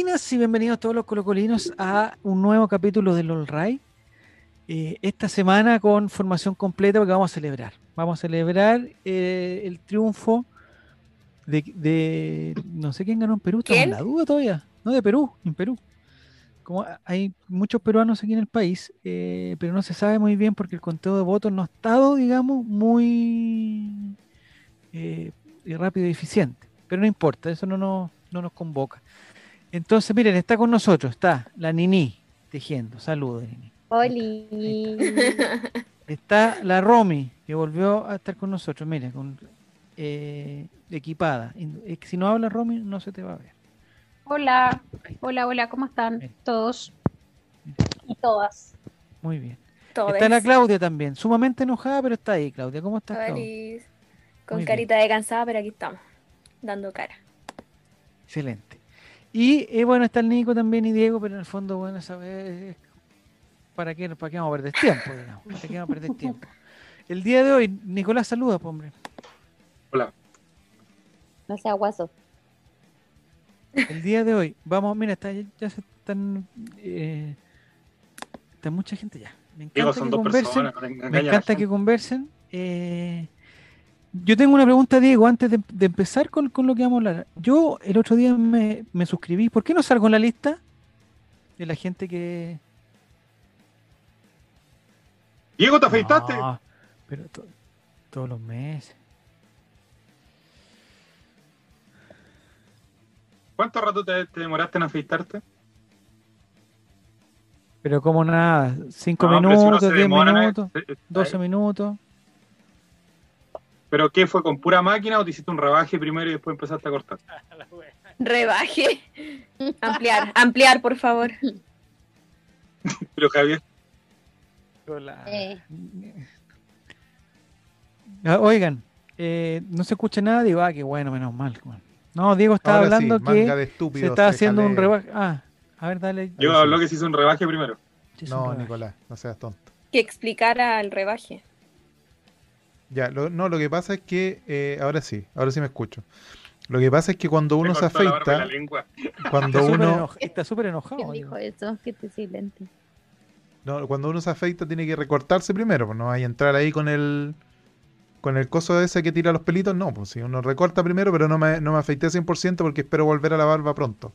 Colocolinas y bienvenidos todos los colocolinos a un nuevo capítulo del All Right. Esta semana con formación completa porque vamos a celebrar. El triunfo de no sé quién ganó en Perú, estamos en la duda todavía. No, de Perú, en Perú. Como hay muchos peruanos aquí en el país, pero no se sabe muy bien porque el conteo de votos no ha estado, digamos, muy rápido y eficiente. Pero no importa, eso no nos convoca. Entonces, miren, está con nosotros, está la Niní tejiendo. Saludos, Niní. Oli. Está la Romy, que volvió a estar con nosotros, mira, equipada. Si no habla Romy, no se te va a ver. Hola, hola, ¿cómo están bien. Todos? Bien. Y todas. Muy bien. Todes. Está la Claudia también, sumamente enojada, pero está ahí, Claudia. ¿Cómo estás, Claudia? Con muy carita bien. De cansada, pero aquí estamos. Dando cara. Excelente. Y bueno, está el Nico también y Diego, pero en el fondo, bueno, ¿sabes? ¿Para qué vamos a perder tiempo? Digamos? ¿Para qué vamos a perder tiempo? El día de hoy, Nicolás, saluda, hombre. Hola. No sea guaso. El día de hoy, vamos, mira, está mucha gente ya. Me encanta, Diego, son dos personas, me encanta que conversen. Yo tengo una pregunta, Diego, antes de empezar con lo que vamos a hablar. Yo el otro día me suscribí. ¿Por qué no salgo en la lista de la gente que... Diego, ¿te afeitaste? No, pero todos los meses. ¿Cuánto rato te demoraste en afeitarte? Pero como nada, 5 minutos, 10 minutos, 12 minutos. ¿Pero qué fue? ¿Con pura máquina o te hiciste un rebaje primero y después empezaste a cortar? Rebaje. Ampliar, por favor. Pero Javier. Hola. Oigan, no se escucha nada, digo, qué bueno, menos mal. No, Diego estaba ahora hablando sí, que estúpidos, se está haciendo un rebaje. A ver, dale. Yo habló que se hizo un rebaje primero. No, Nicolás, no seas tonto. Que explicara el rebaje. Ya, lo que pasa es que, ahora sí me escucho. Lo que pasa es que cuando uno se afeita, está súper enojado. ¿Quién dijo eso? Que te silente. No, cuando uno se afeita tiene que recortarse primero, pues no hay entrar ahí con el coso ese que tira los pelitos, no, pues si uno recorta primero, pero no me afeité 100% porque espero volver a la barba pronto.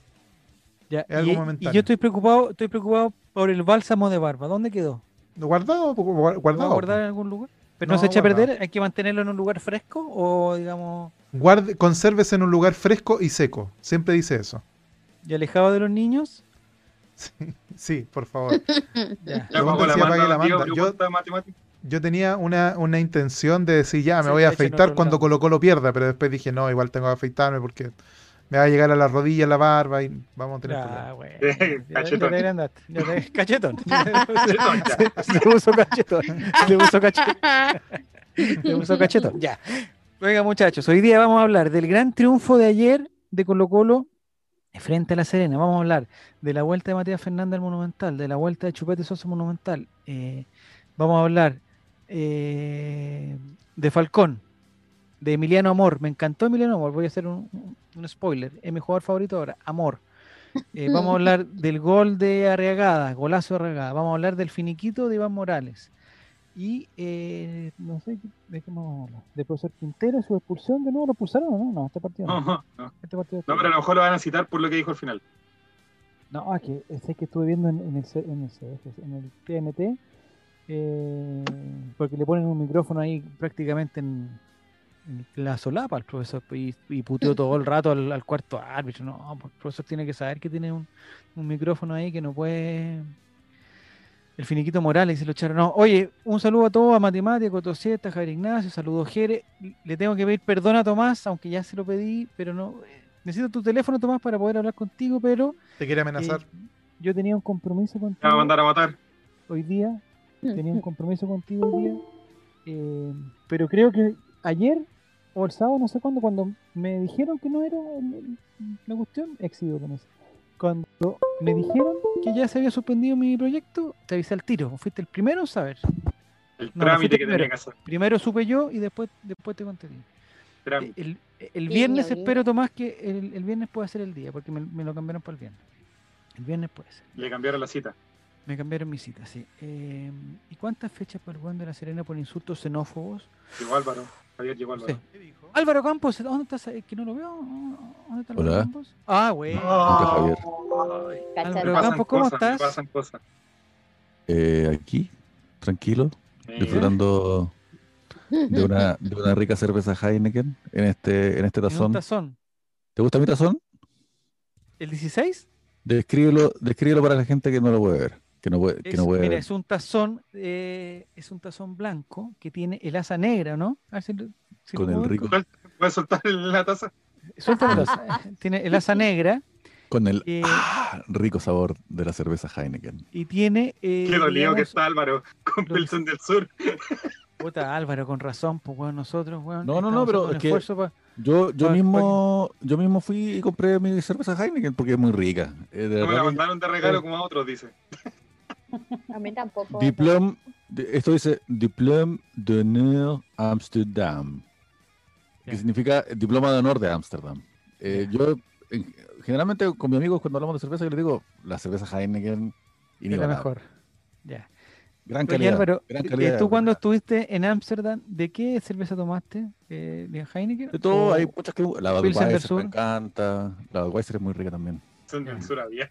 Ya, es algo momentáneo. Y yo estoy preocupado por el bálsamo de barba, ¿dónde quedó? Guardado. ¿Guardar en algún lugar? Pero no se echa a perder, hay que mantenerlo en un lugar fresco o digamos... Consérvese en un lugar fresco y seco, siempre dice eso. ¿Y alejado de los niños? Sí, por favor. Ya. Yo tenía una intención de decir me voy a afeitar cuando Colo Colo pierda, pero después dije no, igual tengo que afeitarme porque me va a llegar a la rodilla la barba y vamos a tener problemas. Cachetón. Le puso cachetón. Ya. Oiga, muchachos, hoy día vamos a hablar del gran triunfo de ayer de Colo Colo frente a La Serena. Vamos a hablar de la vuelta de Matías Fernández al Monumental, de la vuelta de Chupete Sosa Monumental. Vamos a hablar de Falcón, de Emiliano Amor. Me encantó Emiliano Amor, voy a hacer un spoiler. Es mi jugador favorito ahora, Amor. Vamos a hablar del gol de Arriagada, golazo de Arriagada. Vamos a hablar del finiquito de Iván Morales. Y no sé de qué más de profesor Quintero, su expulsión de nuevo, lo expulsaron, ¿no? No, este partido no. Este partido no, pero a lo mejor lo van a citar por lo que dijo al final. No, que estuve viendo en el TNT, porque le ponen un micrófono ahí prácticamente en la solapa al profesor y puteó todo el rato al cuarto árbitro. No, el profesor tiene que saber que tiene un micrófono ahí que no puede... El finiquito Morales se lo echaron. No, oye, un saludo a todos, a Matemático, Tosieta, Javier Ignacio, saludos Jere. Le tengo que pedir perdón a Tomás, aunque ya se lo pedí, pero no. Necesito tu teléfono, Tomás, para poder hablar contigo, pero... ¿Te quiere amenazar? Yo tenía un compromiso contigo. ¿Te va a mandar a matar? Hoy día. Tenía un compromiso contigo hoy día. Pero creo que ayer o el sábado, no sé cuándo, cuando me dijeron que no era la cuestión, exido con eso. Cuando me dijeron que ya se había suspendido mi proyecto, te avisé al tiro. ¿Fuiste el primero a saber? El trámite que tenía que hacer. Primero supe yo y después te conté. El viernes espero, Tomás, que el viernes pueda ser el día, porque me lo cambiaron para el viernes. El viernes puede ser. Le cambiaron la cita. Me cambiaron mi cita, sí. ¿Y cuántas fechas para el Juan de la Serena por insultos xenófobos? Llegó Álvaro. Javier llegó Álvaro. Sí. ¿Qué dijo? Álvaro Campos, ¿dónde estás? ¿Que no lo veo? ¿Dónde está Álvaro Campos? Ah, güey. No. Álvaro Campos, ¿cómo estás? Pasan cosas. Aquí, tranquilo, disfrutando de una rica cerveza Heineken en este tazón. ¿Te gusta mi tazón? ¿El 16? Descríbelo para la gente que no lo puede ver. Mira, es un tazón blanco que tiene el asa negra, ¿no? A ver si con el rico. ¿Puedes soltar la taza? Suelta la taza. Tiene el asa negra. Con el rico sabor de la cerveza Heineken. Y tiene... qué dolido que está Álvaro con Pilsen del Sur. Puta, Álvaro, con razón, pues, bueno, nosotros, bueno, no, pero es que yo mismo fui y compré mi cerveza Heineken porque es muy rica. No me la mandaron de regalo como a otros, dice. A mí tampoco. Esto dice Diplôme d'honneur Amsterdam, que significa diploma de honor de Ámsterdam. Yo generalmente con mis amigos cuando hablamos de cerveza yo les digo la cerveza Heineken y es la mejor. Ya. Gran calidad. Álvaro, ¿tú cuando estuviste en Ámsterdam, de qué cerveza tomaste? ¿De Heineken? De todo, hay muchas que... La Budweiser me encanta. La Budweiser es muy rica también. Son censura, bien.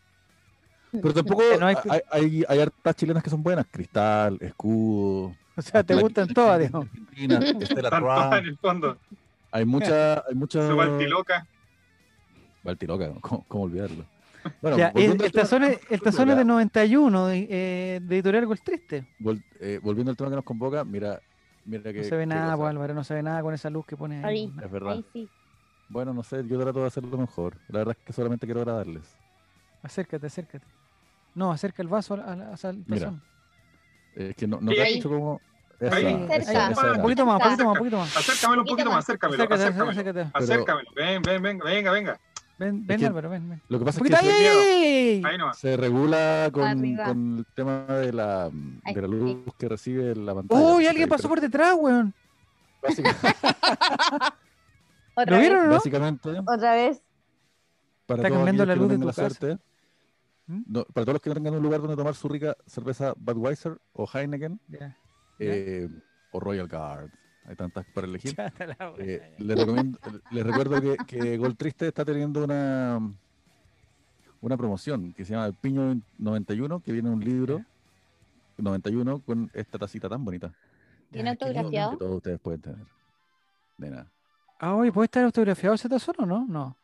Pero tampoco hay hartas chilenas que son buenas. Cristal, Escudo... O sea, te gustan todas, digamos. Argentina, Estela Artois. En el fondo. Hay muchas... Baltiloca. Baltiloca, ¿cómo olvidarlo? Bueno, o sea, el tazón es de 91 de Editorial Gol Triste. Volviendo al tema que nos convoca, mira que no se ve nada, pues, Álvaro, no se ve nada con esa luz que pone ahí. Es verdad. Ahí sí. Bueno, no sé, yo trato de hacerlo mejor. La verdad es que solamente quiero agradarles. Acércate. No, acerca el vaso al tazón. Mira, es que no te has dicho cómo. Un poquito más. Acércamelo. Venga. Ven, Álvaro, ven. Lo que pasa es que se regula con el tema de la luz que recibe la pantalla. ¡Uy, alguien pasó por detrás, weón! ¿Lo vieron o no? Otra vez. Está cambiando la luz de tu casa. Para todos los que no tengan un lugar donde tomar su rica cerveza Budweiser o Heineken o Royal Guard. Hay tantas para elegir. Les recuerdo que Gol Triste está teniendo una promoción que se llama El Piño 91, que viene un libro 91 con esta tacita tan bonita. ¿Tiene autografiado? Que todos ustedes pueden tener. De nada. Ah, hoy puede estar autografiado ese tazón o no? No.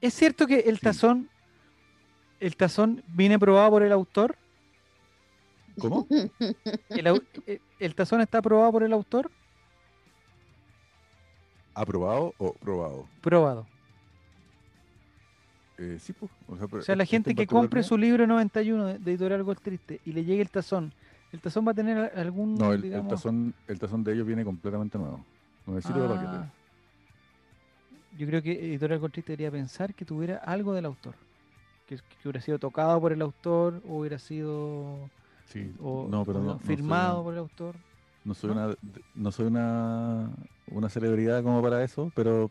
¿Es cierto que el tazón viene aprobado por el autor? ¿Cómo? ¿El tazón está aprobado por el autor? ¿Aprobado o probado? Probado. Sí, pues. O sea, la gente que compre su libro 91 de Editorial Gol Triste y le llegue el tazón, va a tener algún... No, digamos... el tazón de ellos viene completamente nuevo. No necesito paquete. Yo creo que Editorial Gol Triste debería pensar que tuviera algo del autor. Que hubiera sido tocado por el autor o hubiera sido... Sí, pero no firmado por el autor. No soy una celebridad como para eso, pero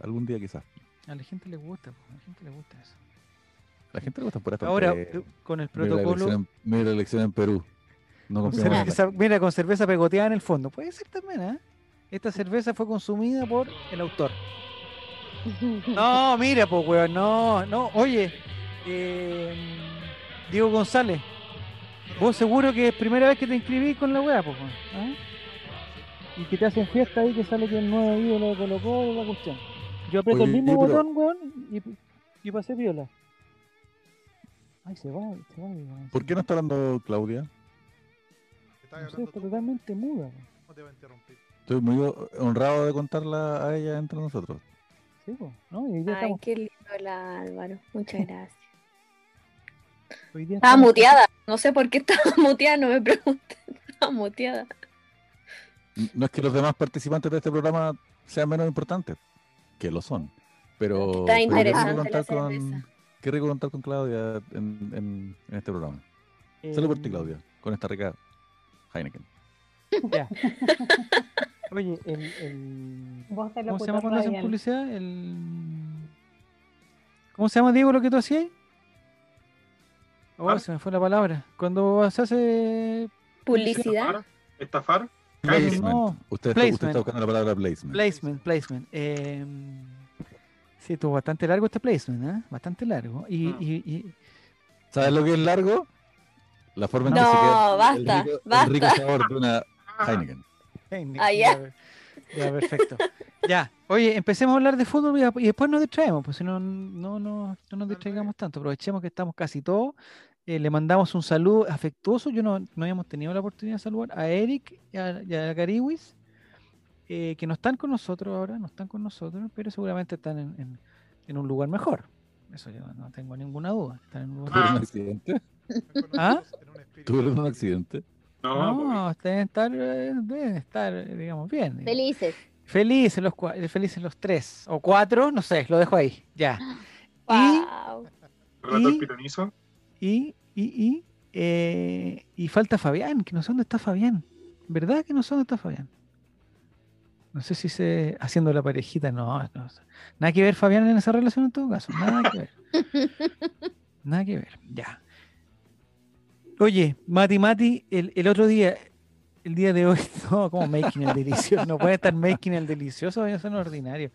algún día quizás. A la gente le gusta, eso. A la gente le gusta por esta. Ahora, con el protocolo... Mira la elección en Perú. No con cerveza pegoteada en el fondo. Puede ser también, ¿eh? Esta cerveza fue consumida por el autor. No, mira, pues, weón, no. Oye, Diego González. Vos seguro que es primera vez que te inscribís con la weá, po, ¿eh? Y que te hacen fiesta ahí, que sale que el nuevo ídolo lo colocó la cuestión. Yo aprieto el mismo botón, weón, y pasé viola. Ay, se va. ¿Por qué no está hablando Claudia? No sé, está totalmente muda, weón. No te va a interrumpir. Estoy muy honrado de contarla a ella entre nosotros. Sí, po, ¿no? Y ay, estamos... qué lindo la Álvaro. Muchas gracias. Estaba muteada, no sé por qué estaba muteada, no me pregunten, estaba muteada. No es que los demás participantes de este programa sean menos importantes, que lo son, pero está interesante la cerveza. Qué rico contar con Claudia en este programa. Salud por ti, Claudia, con esta rica Heineken. Ya. Oye, ¿cómo se llama cuando hacen publicidad? ¿Cómo se llama, Diego, lo que tú hacías? Oh, se me fue la palabra. Cuando se hace publicidad. Estafar. Placement. No. Usted está buscando la palabra placement. Placement. Sí, estuvo bastante largo este placement, ¿eh? Bastante largo. Y... ¿Sabes lo que es largo? La forma en que se queda. No, basta. El rico sabor de una Heineken. Ya, perfecto. Ya, oye, empecemos a hablar de fútbol y después nos distraemos, pues si no nos distraigamos tanto. Aprovechemos que estamos casi todos. Le mandamos un saludo afectuoso. Yo no habíamos tenido la oportunidad de saludar a Eric y a Cariwis, que no están con nosotros ahora, pero seguramente están en un lugar mejor. Eso yo no tengo ninguna duda. Están en un lugar mejor. ¿Tuvieron un accidente? ¿Ah? ¿Tuvieron un accidente? No, deben estar, digamos, bien. Felices. Felices los tres. O cuatro, no sé, lo dejo ahí. Ya. Wow. Y falta Fabián, que no sé dónde está Fabián. ¿Verdad que no sé dónde está Fabián? No sé si se... haciendo la parejita, no. Nada que ver Fabián en esa relación en todo caso. Nada que ver, ya. Oye, Mati, el otro día, el día de hoy, no, como making el delicioso, no puede estar making el delicioso, eso no es ordinario.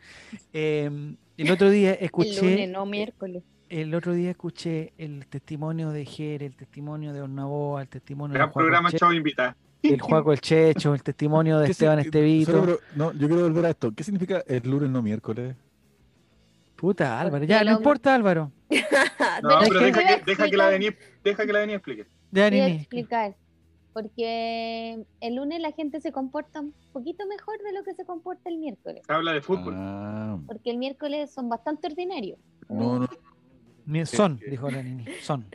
El otro día escuché... El lunes, no miércoles. El otro día escuché el testimonio de Jere, el testimonio de Ornaboa, el testimonio de programa Chavo Invita. El Juaco el Checho, el testimonio de Esteban Estevito. Yo quiero volver a esto. ¿Qué significa el lunes, no miércoles? Puta, Álvaro, ya, no importa, Álvaro. No, pero deja que la Denis explique. Voy a explicar, porque el lunes la gente se comporta un poquito mejor de lo que se comporta el miércoles. Habla de fútbol. Porque el miércoles son bastante ordinarios. No. Son, dijo la Nini.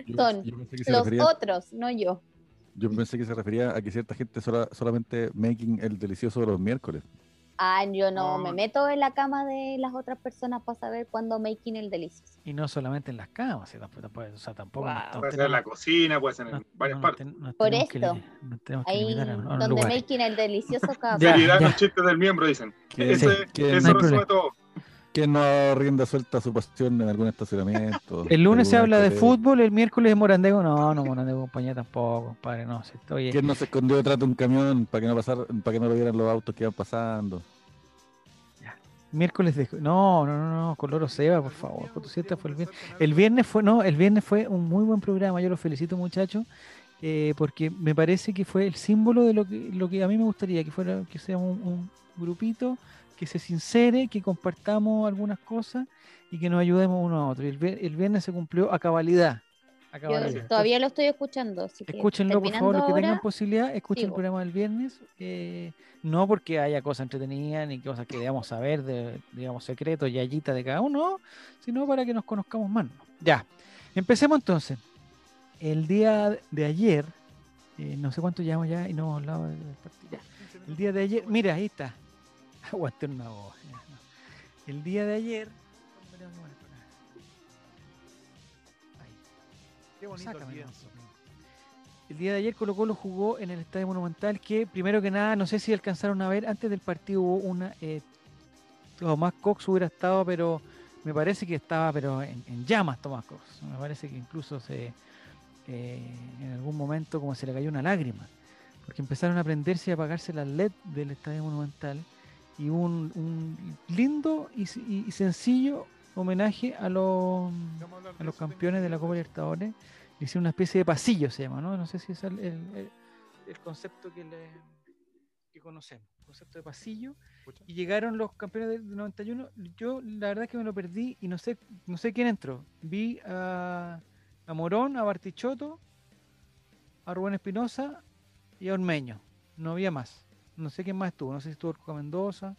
Yo pensé que se los refería, otros, no yo. Yo pensé que se refería a que cierta gente solamente making el delicioso de los miércoles. Yo no me meto en la cama de las otras personas para saber cuándo making el delicioso. Y no solamente en las camas, tampoco. Wow. Puede ser en la cocina, puede ser en varias partes. Por esto, ahí donde making el delicioso cada realidad los chistes del miembro, dicen. Eso resuelve todo. Que no rienda suelta su pasión en algún estacionamiento. El lunes se habla de fútbol, el miércoles de Morandego. No Morandego compañía tampoco, compadre. No, que no se escondió detrás de un camión para que no lo vieran los autos que iban pasando. Ya. Miércoles de... No, Coloro Seba, por favor. El viernes fue un muy buen programa. Yo los felicito, muchachos, porque me parece que fue el símbolo de lo que a mí me gustaría, que sea un grupito que se sincere, que compartamos algunas cosas y que nos ayudemos uno a otro. El viernes se cumplió a cabalidad. Yo todavía lo estoy escuchando. Así que escúchenlo, por favor, los que tengan posibilidad, escuchen el programa del viernes. No porque haya cosas entretenidas ni cosas que debamos saber, secretos, yayitas de cada uno, sino para que nos conozcamos más. Ya, empecemos entonces. El día de ayer, no sé cuánto llevamos ya y no hemos hablado del partido. El día de ayer, mira, ahí está. Aguante una voz. El día de ayer. Qué bonito. El día de ayer Colo Colo jugó en el Estadio Monumental, que primero que nada, no sé si alcanzaron a ver, antes del partido hubo una... Tomás Cox hubiera estado, pero me parece que estaba en llamas Tomás Cox. Me parece que incluso en algún momento como se le cayó una lágrima, porque empezaron a prenderse y a apagarse las LED del Estadio Monumental. Y un lindo y sencillo homenaje a los campeones de la Copa Libertadores. Le hicieron una especie de pasillo, se llama, ¿no? No sé si es el concepto que conocemos, el concepto de pasillo. Y llegaron los campeones del 91. Yo la verdad es que me lo perdí y no sé quién entró. Vi a Morón, a Bartichotto, a Rubén Espinosa y a Ormeño. No había más. No sé quién más estuvo, no sé si estuvo Orco Mendoza,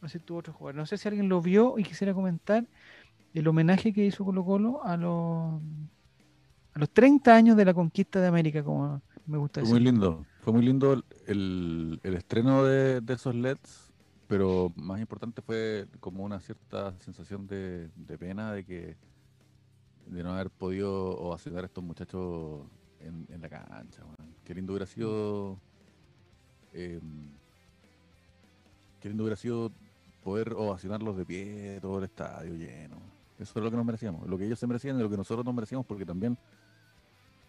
no sé si estuvo otro jugador, no sé si alguien lo vio y quisiera comentar el homenaje que hizo Colo Colo a los 30 años de la conquista de América, como me gusta decir. Fue muy lindo el estreno de esos LEDs, pero más importante fue como una cierta sensación de pena de no haber podido ayudar a estos muchachos en la cancha. Bueno, qué lindo hubiera sido. Poder ovacionarlos de pie, todo el estadio lleno. Eso es lo que nos merecíamos, lo que ellos se merecían y lo que nosotros nos merecíamos, porque también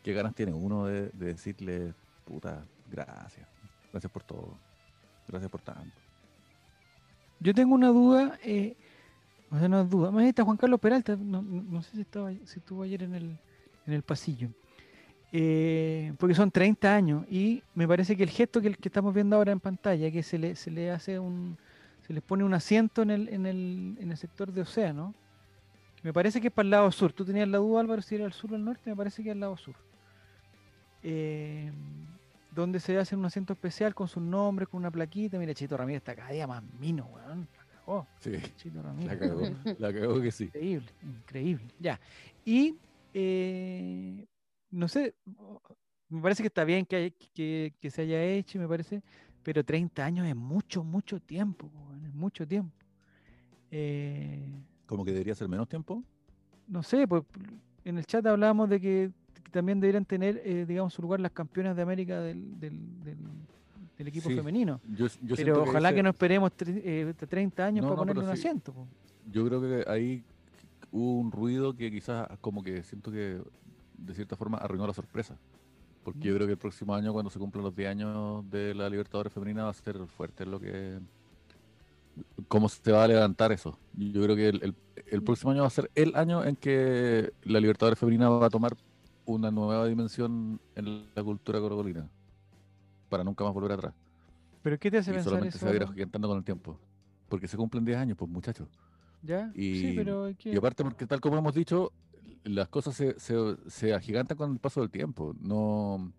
qué ganas tiene uno de decirle, puta, gracias. Gracias por todo. Gracias por tanto. Yo tengo una duda, o sea, no es duda. Más está Juan Carlos Peralta, no sé si estaba, si estuvo ayer en el pasillo. Porque son 30 años y me parece que el gesto que estamos viendo ahora en pantalla, que se le hace se les pone un asiento en el sector de Océano, me parece que es para el lado sur. Tú tenías la duda, Álvaro, si era al sur o al norte. Me parece que es al lado sur, donde se hace un asiento especial con sus nombres, con una plaquita. Mira, Chito Ramírez está cada día más mino, weón. La cagó. Sí, Chito Ramírez. La cagó que sí. Increíble. Ya. Y no sé, me parece que está bien que se haya hecho, me parece, pero 30 años es mucho tiempo, es mucho tiempo. ¿Cómo que debería ser menos tiempo? No sé, pues en el chat hablábamos de que también deberían tener, digamos, su lugar las campeonas de América del equipo sí, femenino. Yo pero ojalá que no esperemos 30 años para ponerle un asiento. Po. Yo creo que ahí hubo un ruido que quizás como que siento que de cierta forma arruinó la sorpresa, porque yo creo que el próximo año, cuando se cumplan los 10 años de la Libertadores femenina, va a ser fuerte lo que cómo se va a levantar eso. Yo creo que el próximo año va a ser el año en que la Libertadores femenina va a tomar una nueva dimensión en la cultura corocolina, para nunca más volver atrás. ¿Pero qué te hace y pensar solamente eso? Solamente se va a ir agigantando con el tiempo, porque se cumplen 10 años, pues, muchachos. ¿Ya? Sí, pero y aparte, porque tal como hemos dicho, las cosas se agigantan con el paso del tiempo. No,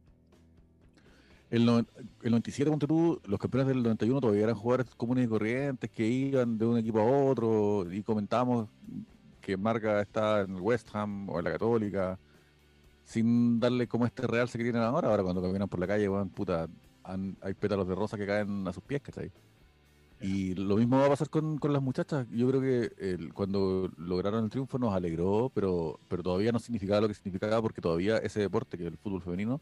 el 97, ponte tú, los campeones del 91 todavía eran jugadores comunes y corrientes que iban de un equipo a otro, y comentamos que Marca está en el West Ham o en la Católica, sin darle como este real se que tienen ahora. Ahora cuando caminan por la calle, van, puta, hay pétalos de rosa que caen a sus pies, ¿cachai? Y lo mismo va a pasar con las muchachas. Yo creo que cuando lograron el triunfo nos alegró, pero todavía no significaba lo que significaba, porque todavía ese deporte, que es el fútbol femenino,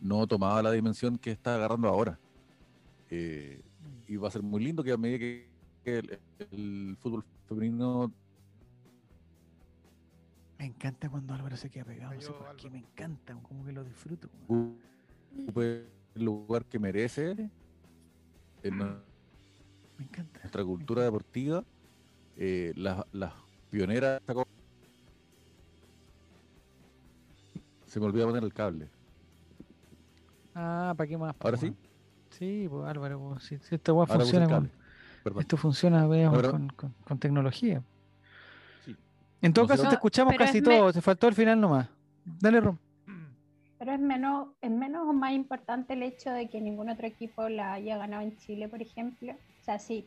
no tomaba la dimensión que está agarrando ahora. Y va a ser muy lindo que a medida que el fútbol femenino... Me encanta cuando Álvaro se queda pegado, no sé por qué, me encanta, como que lo disfruto. El lugar que merece... Me encanta. Nuestra cultura deportiva, las pioneras. Se me olvidó poner el cable. Ah, ¿para qué más? ¿Ahora sí? Sí, pues Álvaro, pues, si esto funciona con tecnología. Sí. En todo caso, te escuchamos casi todo, te faltó el final nomás. Dale, Rom. Pero es menos o más importante el hecho de que ningún otro equipo la haya ganado en Chile, por ejemplo. O sea, sí,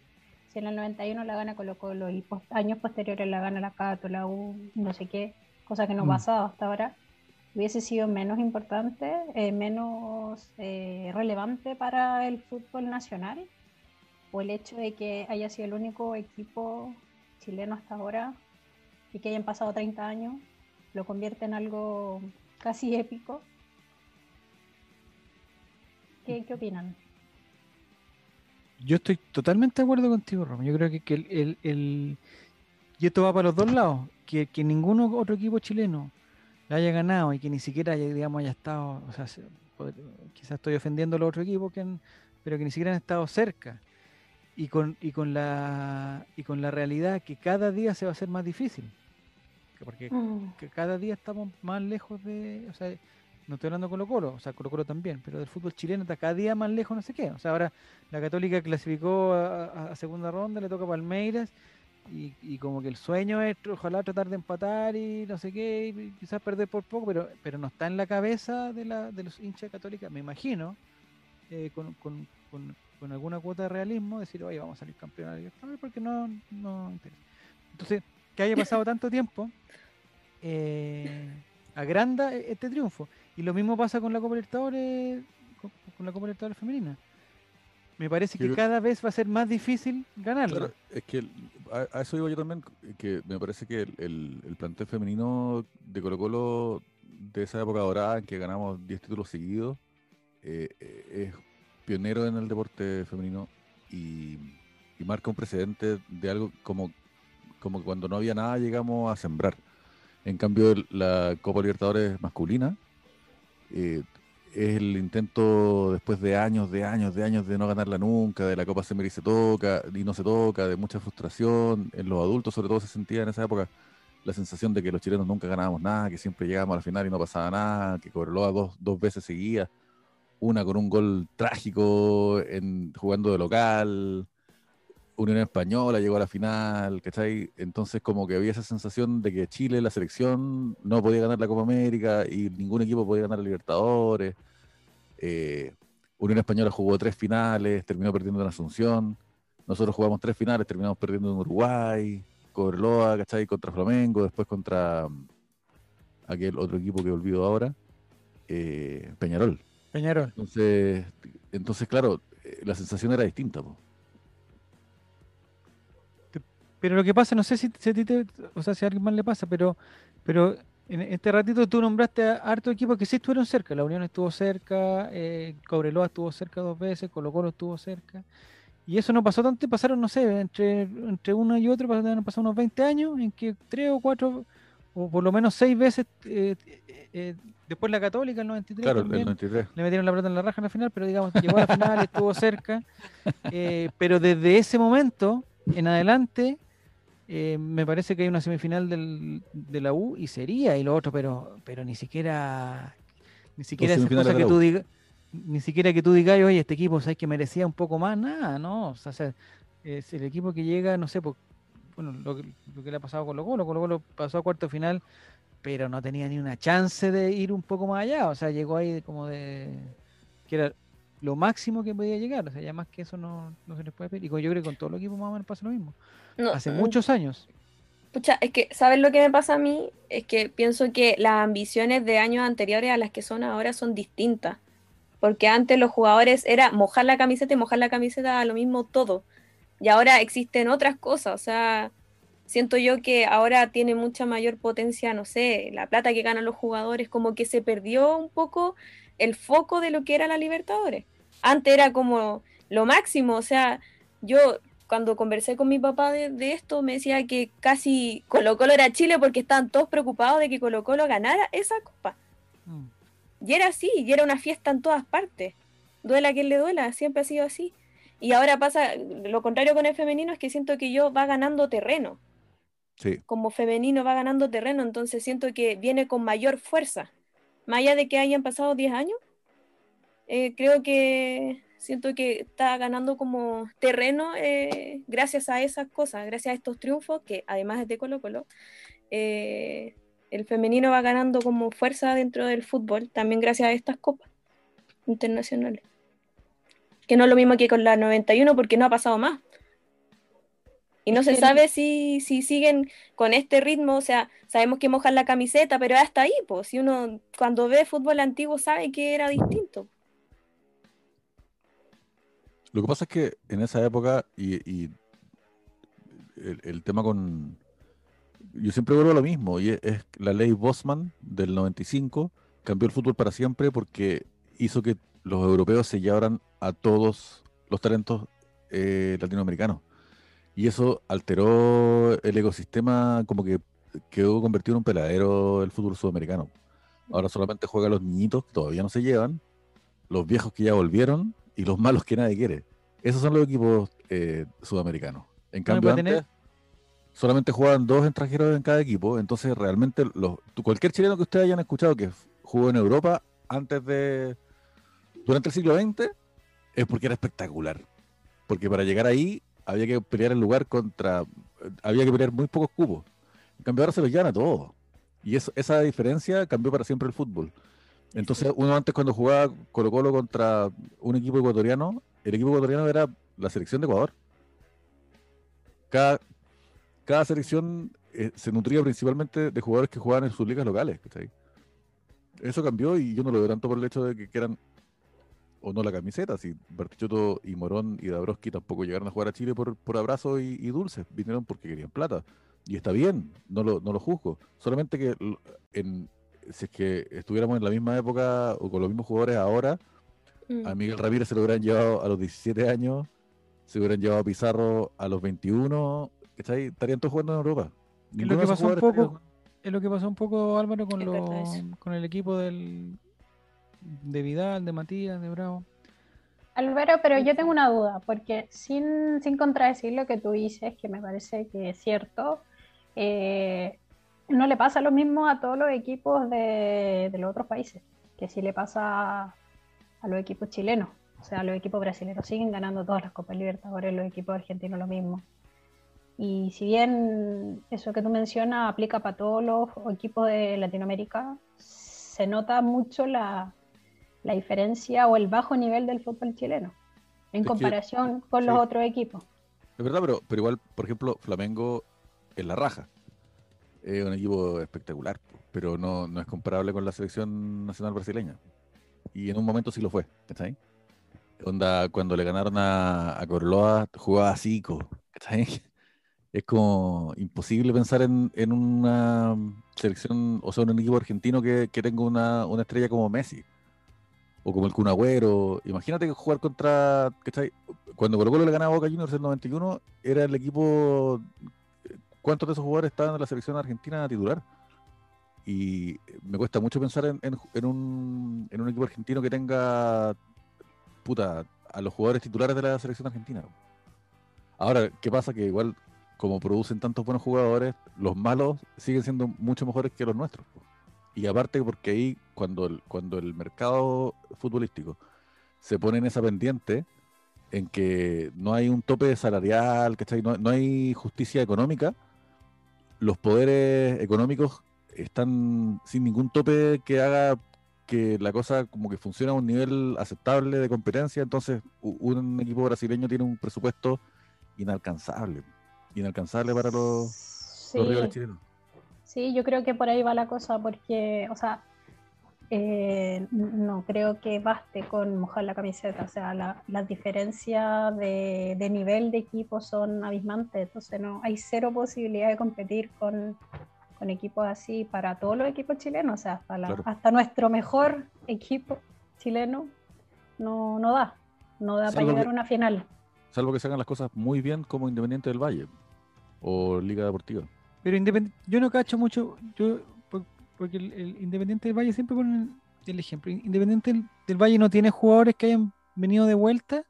si en el 91 la gana Colo Colo y años posteriores la gana la Cato, la U, no sé qué, cosa que no ha pasado hasta ahora, hubiese sido menos importante, menos relevante para el fútbol nacional, o el hecho de que haya sido el único equipo chileno hasta ahora y que hayan pasado 30 años, lo convierte en algo casi épico. ¿Qué opinan? Yo estoy totalmente de acuerdo contigo, Romo. Yo creo que y esto va para los dos lados, que ningún otro equipo chileno la haya ganado y que ni siquiera haya, digamos, haya estado, o sea, quizás estoy ofendiendo a los otros equipos, pero que ni siquiera han estado cerca. Y con la realidad que cada día se va a hacer más difícil, porque que cada día estamos más lejos de, o sea, no estoy hablando de Colo-Colo, o sea, Colo-Colo también, pero del fútbol chileno está cada día más lejos, no sé qué. O sea, ahora la Católica clasificó a segunda ronda, le toca Palmeiras, y como que el sueño es, ojalá, tratar de empatar y no sé qué, y quizás perder por poco, pero no está en la cabeza de los hinchas católicas, me imagino, con alguna cuota de realismo, decir, oye, vamos a salir campeones, porque no interesa. Entonces, que haya pasado tanto tiempo, agranda este triunfo. Y lo mismo pasa con la Copa Libertadores, con la Copa Libertadores femenina. Me parece que cada vez va a ser más difícil ganarla. Claro, es que a eso digo yo también, que me parece que el plantel femenino de Colo-Colo de esa época dorada en que ganamos 10 títulos seguidos, es pionero en el deporte femenino y marca un precedente de algo como cuando no había nada llegamos a sembrar. En cambio, la Copa Libertadores masculina es el intento después de años de no ganarla nunca, de la Copa Semer y se toca, y no se toca, de mucha frustración. En los adultos sobre todo se sentía en esa época la sensación de que los chilenos nunca ganábamos nada, que siempre llegábamos a la final y no pasaba nada, que Cobreloa dos veces seguía, una con un gol trágico jugando de local, Unión Española llegó a la final, ¿cachai? Entonces como que había esa sensación de que Chile, la selección, no podía ganar la Copa América y ningún equipo podía ganar la Libertadores. Unión Española jugó 3 finales, terminó perdiendo en Asunción. Nosotros jugamos 3 finales, terminamos perdiendo en Uruguay, Cobreloa, ¿cachai? Contra Flamengo, después contra aquel otro equipo que olvido ahora, Peñarol. Entonces, claro, la sensación era distinta, po. Pero lo que pasa, no sé si a ti si a alguien más le pasa, pero en este ratito tú nombraste a harto equipos que sí estuvieron cerca. La Unión estuvo cerca, Cobreloa estuvo cerca 2 veces, Colo Colo estuvo cerca. Y eso no pasó tanto, pasaron, no sé, entre uno y otro pasaron unos 20 años en que 3 o 4, o por lo menos 6 veces, después la Católica, el 93. Claro, también, el 93. Le metieron la plata en la raja en la final, pero digamos, llegó a la final, estuvo cerca. Pero desde ese momento en adelante... me parece que hay una semifinal de la U y sería y lo otro, pero ni siquiera esa cosa que tú digas, ni siquiera que tú digas, oye, este equipo, ¿sabes que merecía un poco más? Nada, no, o sea, es el equipo que llega, no sé, lo que le ha pasado con Colo Colo pasó a cuarto final, pero no tenía ni una chance de ir un poco más allá, o sea, llegó ahí como de que era lo máximo que podía llegar, o sea, ya más que eso no se les puede pedir, y yo creo que con todos los equipos más o menos pasa lo mismo, no, hace muchos años. Pucha, es que, ¿sabes lo que me pasa a mí? Es que pienso que las ambiciones de años anteriores a las que son ahora son distintas, porque antes los jugadores era mojar la camiseta, lo mismo todo, y ahora existen otras cosas, o sea, siento yo que ahora tiene mucha mayor potencia, no sé, la plata que ganan los jugadores, como que se perdió un poco el foco de lo que era la Libertadores. Antes era como lo máximo, o sea, yo cuando conversé con mi papá de esto me decía que casi Colo Colo era Chile porque estaban todos preocupados de que Colo Colo ganara esa copa. Y era así, y era una fiesta en todas partes, duela quien le duela, siempre ha sido así. Y ahora pasa lo contrario con el femenino, es que siento que va ganando terreno. Sí. Como femenino va ganando terreno, entonces siento que viene con mayor fuerza. Más allá de que hayan pasado 10 años, creo que siento que está ganando como terreno gracias a esas cosas, gracias a estos triunfos, que además es de Colo Colo, el femenino va ganando como fuerza dentro del fútbol, también gracias a estas copas internacionales. Que no es lo mismo que con la 91 porque no ha pasado más. Y no se sabe si siguen con este ritmo, o sea, sabemos que mojan la camiseta, pero hasta ahí, pues, si uno cuando ve fútbol antiguo sabe que era distinto. Lo que pasa es que en esa época, y el tema con... Yo siempre vuelvo a lo mismo, y es la ley Bosman del 95, cambió el fútbol para siempre porque hizo que los europeos se llevaran a todos los talentos latinoamericanos. Y eso alteró el ecosistema, como que quedó convertido en un peladero el fútbol sudamericano. Ahora solamente juegan los niñitos que todavía no se llevan, los viejos que ya volvieron y los malos que nadie quiere. Esos son los equipos sudamericanos. En cambio, antes solamente jugaban 2 extranjeros en cada equipo, entonces realmente cualquier chileno que ustedes hayan escuchado que jugó en Europa durante el siglo XX es porque era espectacular. Porque para llegar ahí había que pelear el lugar había que pelear muy pocos cupos. En cambio ahora se los llevan a todos. Y esa diferencia cambió para siempre el fútbol. Entonces uno antes cuando jugaba Colo Colo contra un equipo ecuatoriano, el equipo ecuatoriano era la selección de Ecuador. Cada selección se nutría principalmente de jugadores que jugaban en sus ligas locales. ¿Sí? Eso cambió y yo no lo veo tanto por el hecho de que eran o no la camiseta, si Bartichotto y Morón y Dabrowski tampoco llegaron a jugar a Chile por abrazo y dulces, vinieron porque querían plata, y está bien, no lo juzgo, solamente que si es que estuviéramos en la misma época o con los mismos jugadores ahora, a Miguel Ramírez se lo hubieran llevado a los 17 años, se hubieran llevado a Pizarro a los 21, estarían todos jugando en Europa. Es lo que pasó un poco, Álvaro, con el equipo del de Vidal, de Matías, de Bravo. Álvaro, pero yo tengo una duda, porque sin contradecir lo que tú dices, que me parece que es cierto, no le pasa lo mismo a todos los equipos de los otros países, que sí le pasa a los equipos chilenos. O sea, los equipos brasileños siguen ganando todas las Copas Libertadores, los equipos argentinos lo mismo. Y si bien eso que tú mencionas aplica para todos los equipos de Latinoamérica, se nota mucho la diferencia o el bajo nivel del fútbol chileno en comparación con los otros equipos. Es verdad, pero igual, por ejemplo, Flamengo es la raja. Es un equipo espectacular, pero no es comparable con la selección nacional brasileña. Y en un momento sí lo fue, ¿está ahí? Onda, cuando le ganaron a Cobreloa, jugaba a Zico, ¿está ahí? Es como imposible pensar en una selección, o sea, en un equipo argentino que tenga una estrella como Messi. O como el Kun Agüero. Imagínate que jugar contra... ¿cachai? Cuando Colo Colo le ganaba a Boca Juniors en el 91, era el equipo... ¿Cuántos de esos jugadores estaban en la selección argentina titular? Y me cuesta mucho pensar en un equipo argentino que tenga... Puta, a los jugadores titulares de la selección argentina. Ahora, ¿qué pasa? Que igual, como producen tantos buenos jugadores, los malos siguen siendo mucho mejores que los nuestros. Y aparte porque ahí, cuando el mercado futbolístico se pone en esa pendiente, en que no hay un tope salarial, ¿cachai? No hay justicia económica, los poderes económicos están sin ningún tope que haga que la cosa como que funcione a un nivel aceptable de competencia, entonces un equipo brasileño tiene un presupuesto inalcanzable para los rivales chilenos. Sí, yo creo que por ahí va la cosa, porque, o sea, no creo que baste con mojar la camiseta, o sea, las diferencias de nivel de equipo son abismantes, entonces no hay cero posibilidad de competir con equipos así para todos los equipos chilenos, o sea, hasta nuestro mejor equipo chileno no da para llegar a una final. Salvo que se hagan las cosas muy bien como Independiente del Valle o Liga Deportiva. Pero yo no cacho mucho, porque el Independiente del Valle siempre pone el ejemplo. Independiente del Valle no tiene jugadores que hayan venido de vuelta,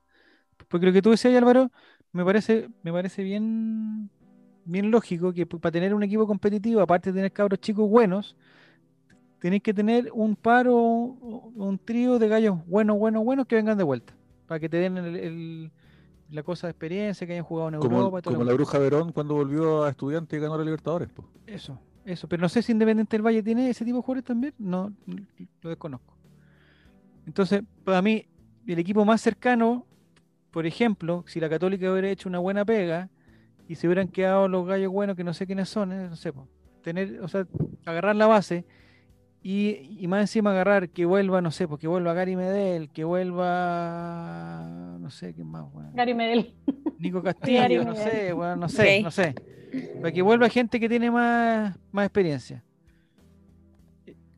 porque lo que tú decías, Álvaro, me parece bien lógico que para tener un equipo competitivo, aparte de tener cabros chicos buenos, tenés que tener un par o un trío de gallos buenos que vengan de vuelta, para que te den la cosa de experiencia, que hayan jugado en Europa. Como la Bruja Verón cuando volvió a Estudiantes y ganó la Libertadores. Po. Eso. Pero no sé si Independiente del Valle tiene ese tipo de jugadores también. No, lo desconozco. Entonces, para mí, el equipo más cercano, por ejemplo, si la Católica hubiera hecho una buena pega y se hubieran quedado los gallos buenos que no sé quiénes son, no sé, po, agarrar la base y más encima agarrar que vuelva, no sé, porque vuelva Gary Medel, que vuelva, no sé, ¿quién más? Bueno. Gary Medel. Nico Castillo, no sé, bueno, no sé. Para que vuelva gente que tiene más experiencia.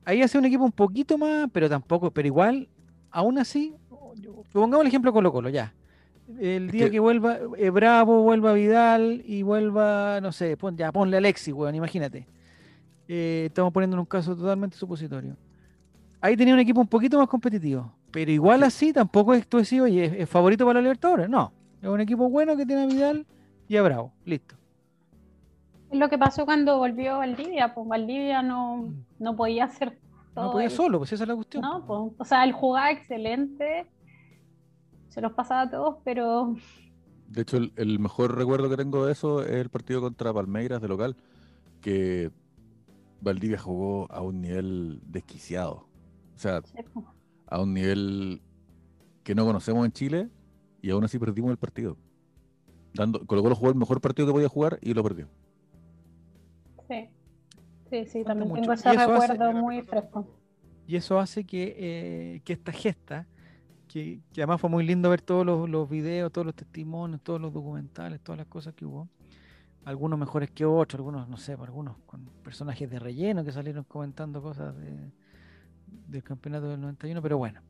Ahí hace un equipo un poquito más, pero igual, aún así, pongamos el ejemplo Colo Colo, ya. El día que vuelva Bravo, vuelva Vidal y vuelva, no sé, ponle Alexis, weón, imagínate. Estamos poniendo en un caso totalmente supositorio. Ahí tenía un equipo un poquito más competitivo, pero igual así tampoco es, tú decís, oye, ¿es favorito para la Libertadores? No, es un equipo bueno que tiene a Vidal y a Bravo, listo. Es lo que pasó cuando volvió Valdivia, pues Valdivia no podía hacer todo. No podía solo, pues esa es la cuestión. No, pues, o sea, él jugaba excelente, se los pasaba a todos, pero... De hecho, el mejor recuerdo que tengo de eso es el partido contra Palmeiras de local, que... Valdivia jugó a un nivel desquiciado, o sea, a un nivel que no conocemos en Chile, y aún así perdimos el partido. Colo Colo jugó el mejor partido que podía jugar y lo perdió. Sí, también tengo ese recuerdo muy fresco. Y eso hace que esta gesta, que además fue muy lindo ver todos los videos, todos los testimonios, todos los documentales, todas las cosas que hubo. Algunos mejores que otros, algunos, no sé, algunos con personajes de relleno que salieron comentando cosas del campeonato del 91, pero bueno.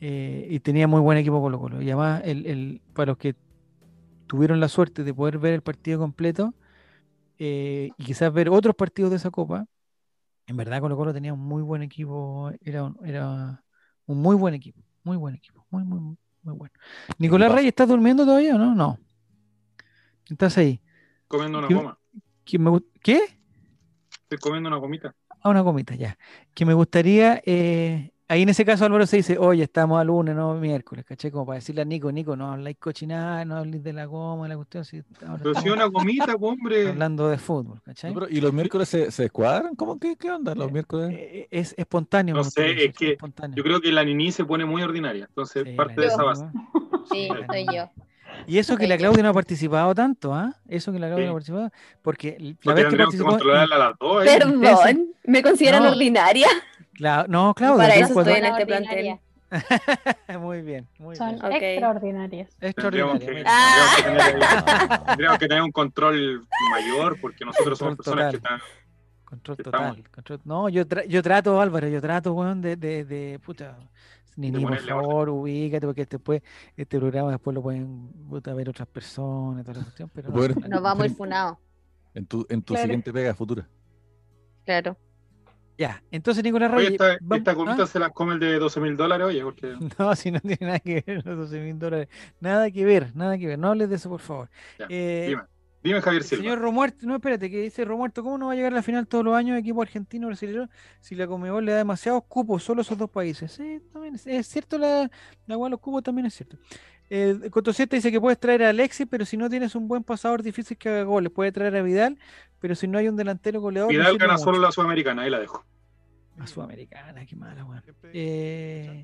Y tenía muy buen equipo Colo Colo. Y además, para los que tuvieron la suerte de poder ver el partido completo y quizás ver otros partidos de esa Copa, en verdad Colo Colo tenía un muy buen equipo, era Un muy buen equipo, muy buen equipo, muy bueno. Nicolás Reyes, ¿estás durmiendo todavía o no? No. ¿Estás ahí? Comiendo una goma. ¿Qué? Estoy comiendo una gomita. Ah, una gomita, ya. Que me gustaría, ahí en ese caso Álvaro se dice, oye, estamos a lunes, no miércoles, ¿cachai? Como para decirle a Nico, no habláis cochinada, no habléis de la goma, la cuestión. Si pero si una gomita, hombre. Hablando de fútbol, ¿cachai? ¿Y los miércoles se cuadran? ¿Cómo? ¿Qué onda los miércoles? Es espontáneo. No sé, es que espontáneo. Yo creo que la Niní se pone muy ordinaria, entonces sí, parte de esa base. Sí, soy yo. Y eso que la Claudia no ha participado tanto, ¿ah? ¿Eh? Eso que la Claudia no ha participado, porque la vez que participó... Que a las dos, ¿eh? Perdón, ¿me consideran ordinaria? No, Claudia. Para eso estoy en este plantel. Muy bien, muy bien. Son extraordinarias. Tendríamos que tener un control mayor, porque nosotros somos personas que están... Control total. Control... No, yo trato, Álvaro, weón, de puta... Nini, por favor, ubícate, porque después este programa después lo pueden ver otras personas, toda la cuestión, pero nos vamos el funado. En tu siguiente pega futura. Claro. Ya, entonces Nicolás Reyes... Esta comita se la come el de $12,000, oye, porque... No, si no tiene nada que ver los $12,000. Nada que ver, no hables de eso, por favor. Ya, dime Javier Silva. Señor Romuerto, no, espérate, que dice Romuerto, ¿cómo no va a llegar a la final todos los años equipo argentino brasileño si la Conmebol le da demasiados cupos solo esos dos países? Sí, también es cierto, la los cupos también es cierto. Cotoseta dice que puedes traer a Alexis, pero si no tienes un buen pasador difícil que haga goles. Puede traer a Vidal, pero si no hay un delantero goleador... Vidal gana solo la Sudamericana, ahí la dejo. La Sudamericana, qué mala, weón.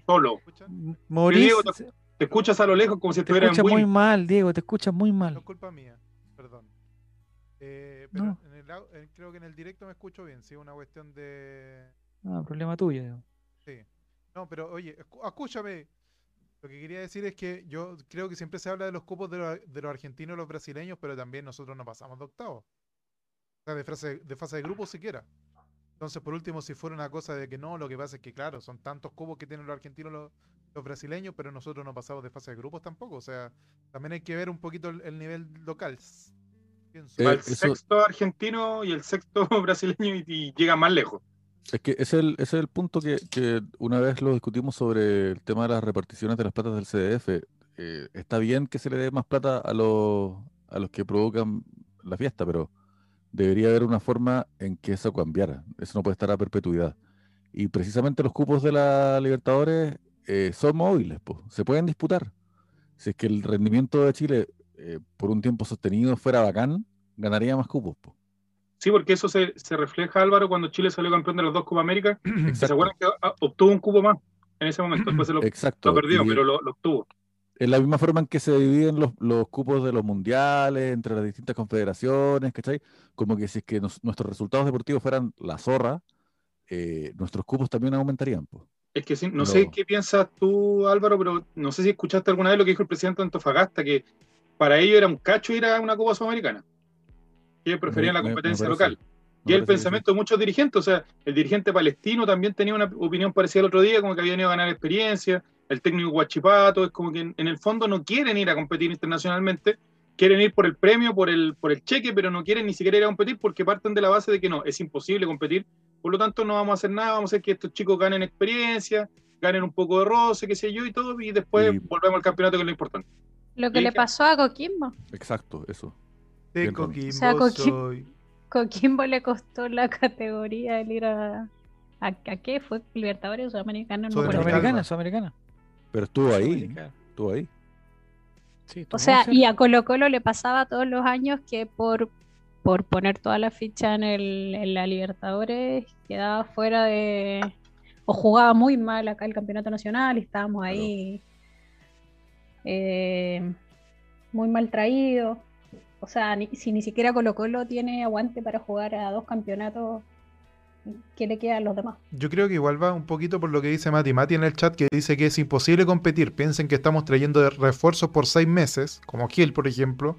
Solo. Mauricio, Diego, te escuchas a lo lejos como si estuvieras en Wii. Te escuchas muy mal, Diego, te escuchas muy mal. No es culpa mía, perdón. Pero no. Creo que en el directo me escucho bien, sí, una cuestión de... No, problema tuyo, digo. Sí. No, pero oye, escúchame. Lo que quería decir es que yo creo que siempre se habla de los cupos de los argentinos y los brasileños, pero también nosotros no pasamos de octavos. O sea, de fase de grupo siquiera. Entonces, por último, si fuera una cosa de que no, lo que pasa es que, claro, son tantos cupos que tienen los argentinos y los brasileños, pero nosotros no pasamos de fase de grupos tampoco. O sea, también hay que ver un poquito el nivel local. El sexto argentino y el sexto brasileño y llega más lejos. Es que ese es el punto que una vez lo discutimos sobre el tema de las reparticiones de las platas del CDF. Está bien que se le dé más plata a los que provocan la fiesta, pero debería haber una forma en que eso cambiara. Eso no puede estar a perpetuidad. Y precisamente los cupos de la Libertadores son móviles, po. Se pueden disputar. Si es que el rendimiento de Chile por un tiempo sostenido fuera bacán, ganaría más cupos, po. Sí, porque eso se refleja, Álvaro, cuando Chile salió campeón de las dos Copa América. ¿Se acuerdan que obtuvo un cupo más en ese momento? Después lo perdió, pero lo obtuvo. Es la misma forma en que se dividen los cupos de los mundiales, entre las distintas confederaciones, ¿cachai? Como que si es que nuestros resultados deportivos fueran la zorra, nuestros cupos también aumentarían, pues. Es que sí, no sé qué piensas tú, Álvaro, pero no sé si escuchaste alguna vez lo que dijo el presidente de Antofagasta, que para ellos era un cacho ir a una Copa Sudamericana. Que preferían la competencia local. Y el pensamiento de muchos dirigentes, o sea, el dirigente palestino también tenía una opinión parecida el otro día, como que había ido a ganar experiencia, el técnico Huachipato, es como que en el fondo no quieren ir a competir internacionalmente, quieren ir por el premio, por el cheque, pero no quieren ni siquiera ir a competir porque parten de la base de que no, es imposible competir, por lo tanto no vamos a hacer nada, vamos a hacer que estos chicos ganen experiencia, ganen un poco de roce, qué sé yo, y todo, y después volvemos al campeonato, que es lo importante. Lo que le pasó a Coquimbo. Exacto, eso. De Coquimbo, o sea, Coquimbo le costó la categoría el ir a qué fue Libertadores o Sudamericana, no Sudamericana. Pero estuvo ahí, Sí, o sea, y a Colo Colo le pasaba todos los años que por poner toda la ficha en la Libertadores quedaba fuera de o jugaba muy mal acá el campeonato nacional y estábamos ahí muy mal traídos. O sea, si ni siquiera Colo Colo tiene aguante para jugar a dos campeonatos, ¿qué le queda a los demás? Yo creo que igual va un poquito por lo que dice Mati en el chat, que dice que es imposible competir. Piensen que estamos trayendo refuerzos por 6 meses, como Gil, por ejemplo.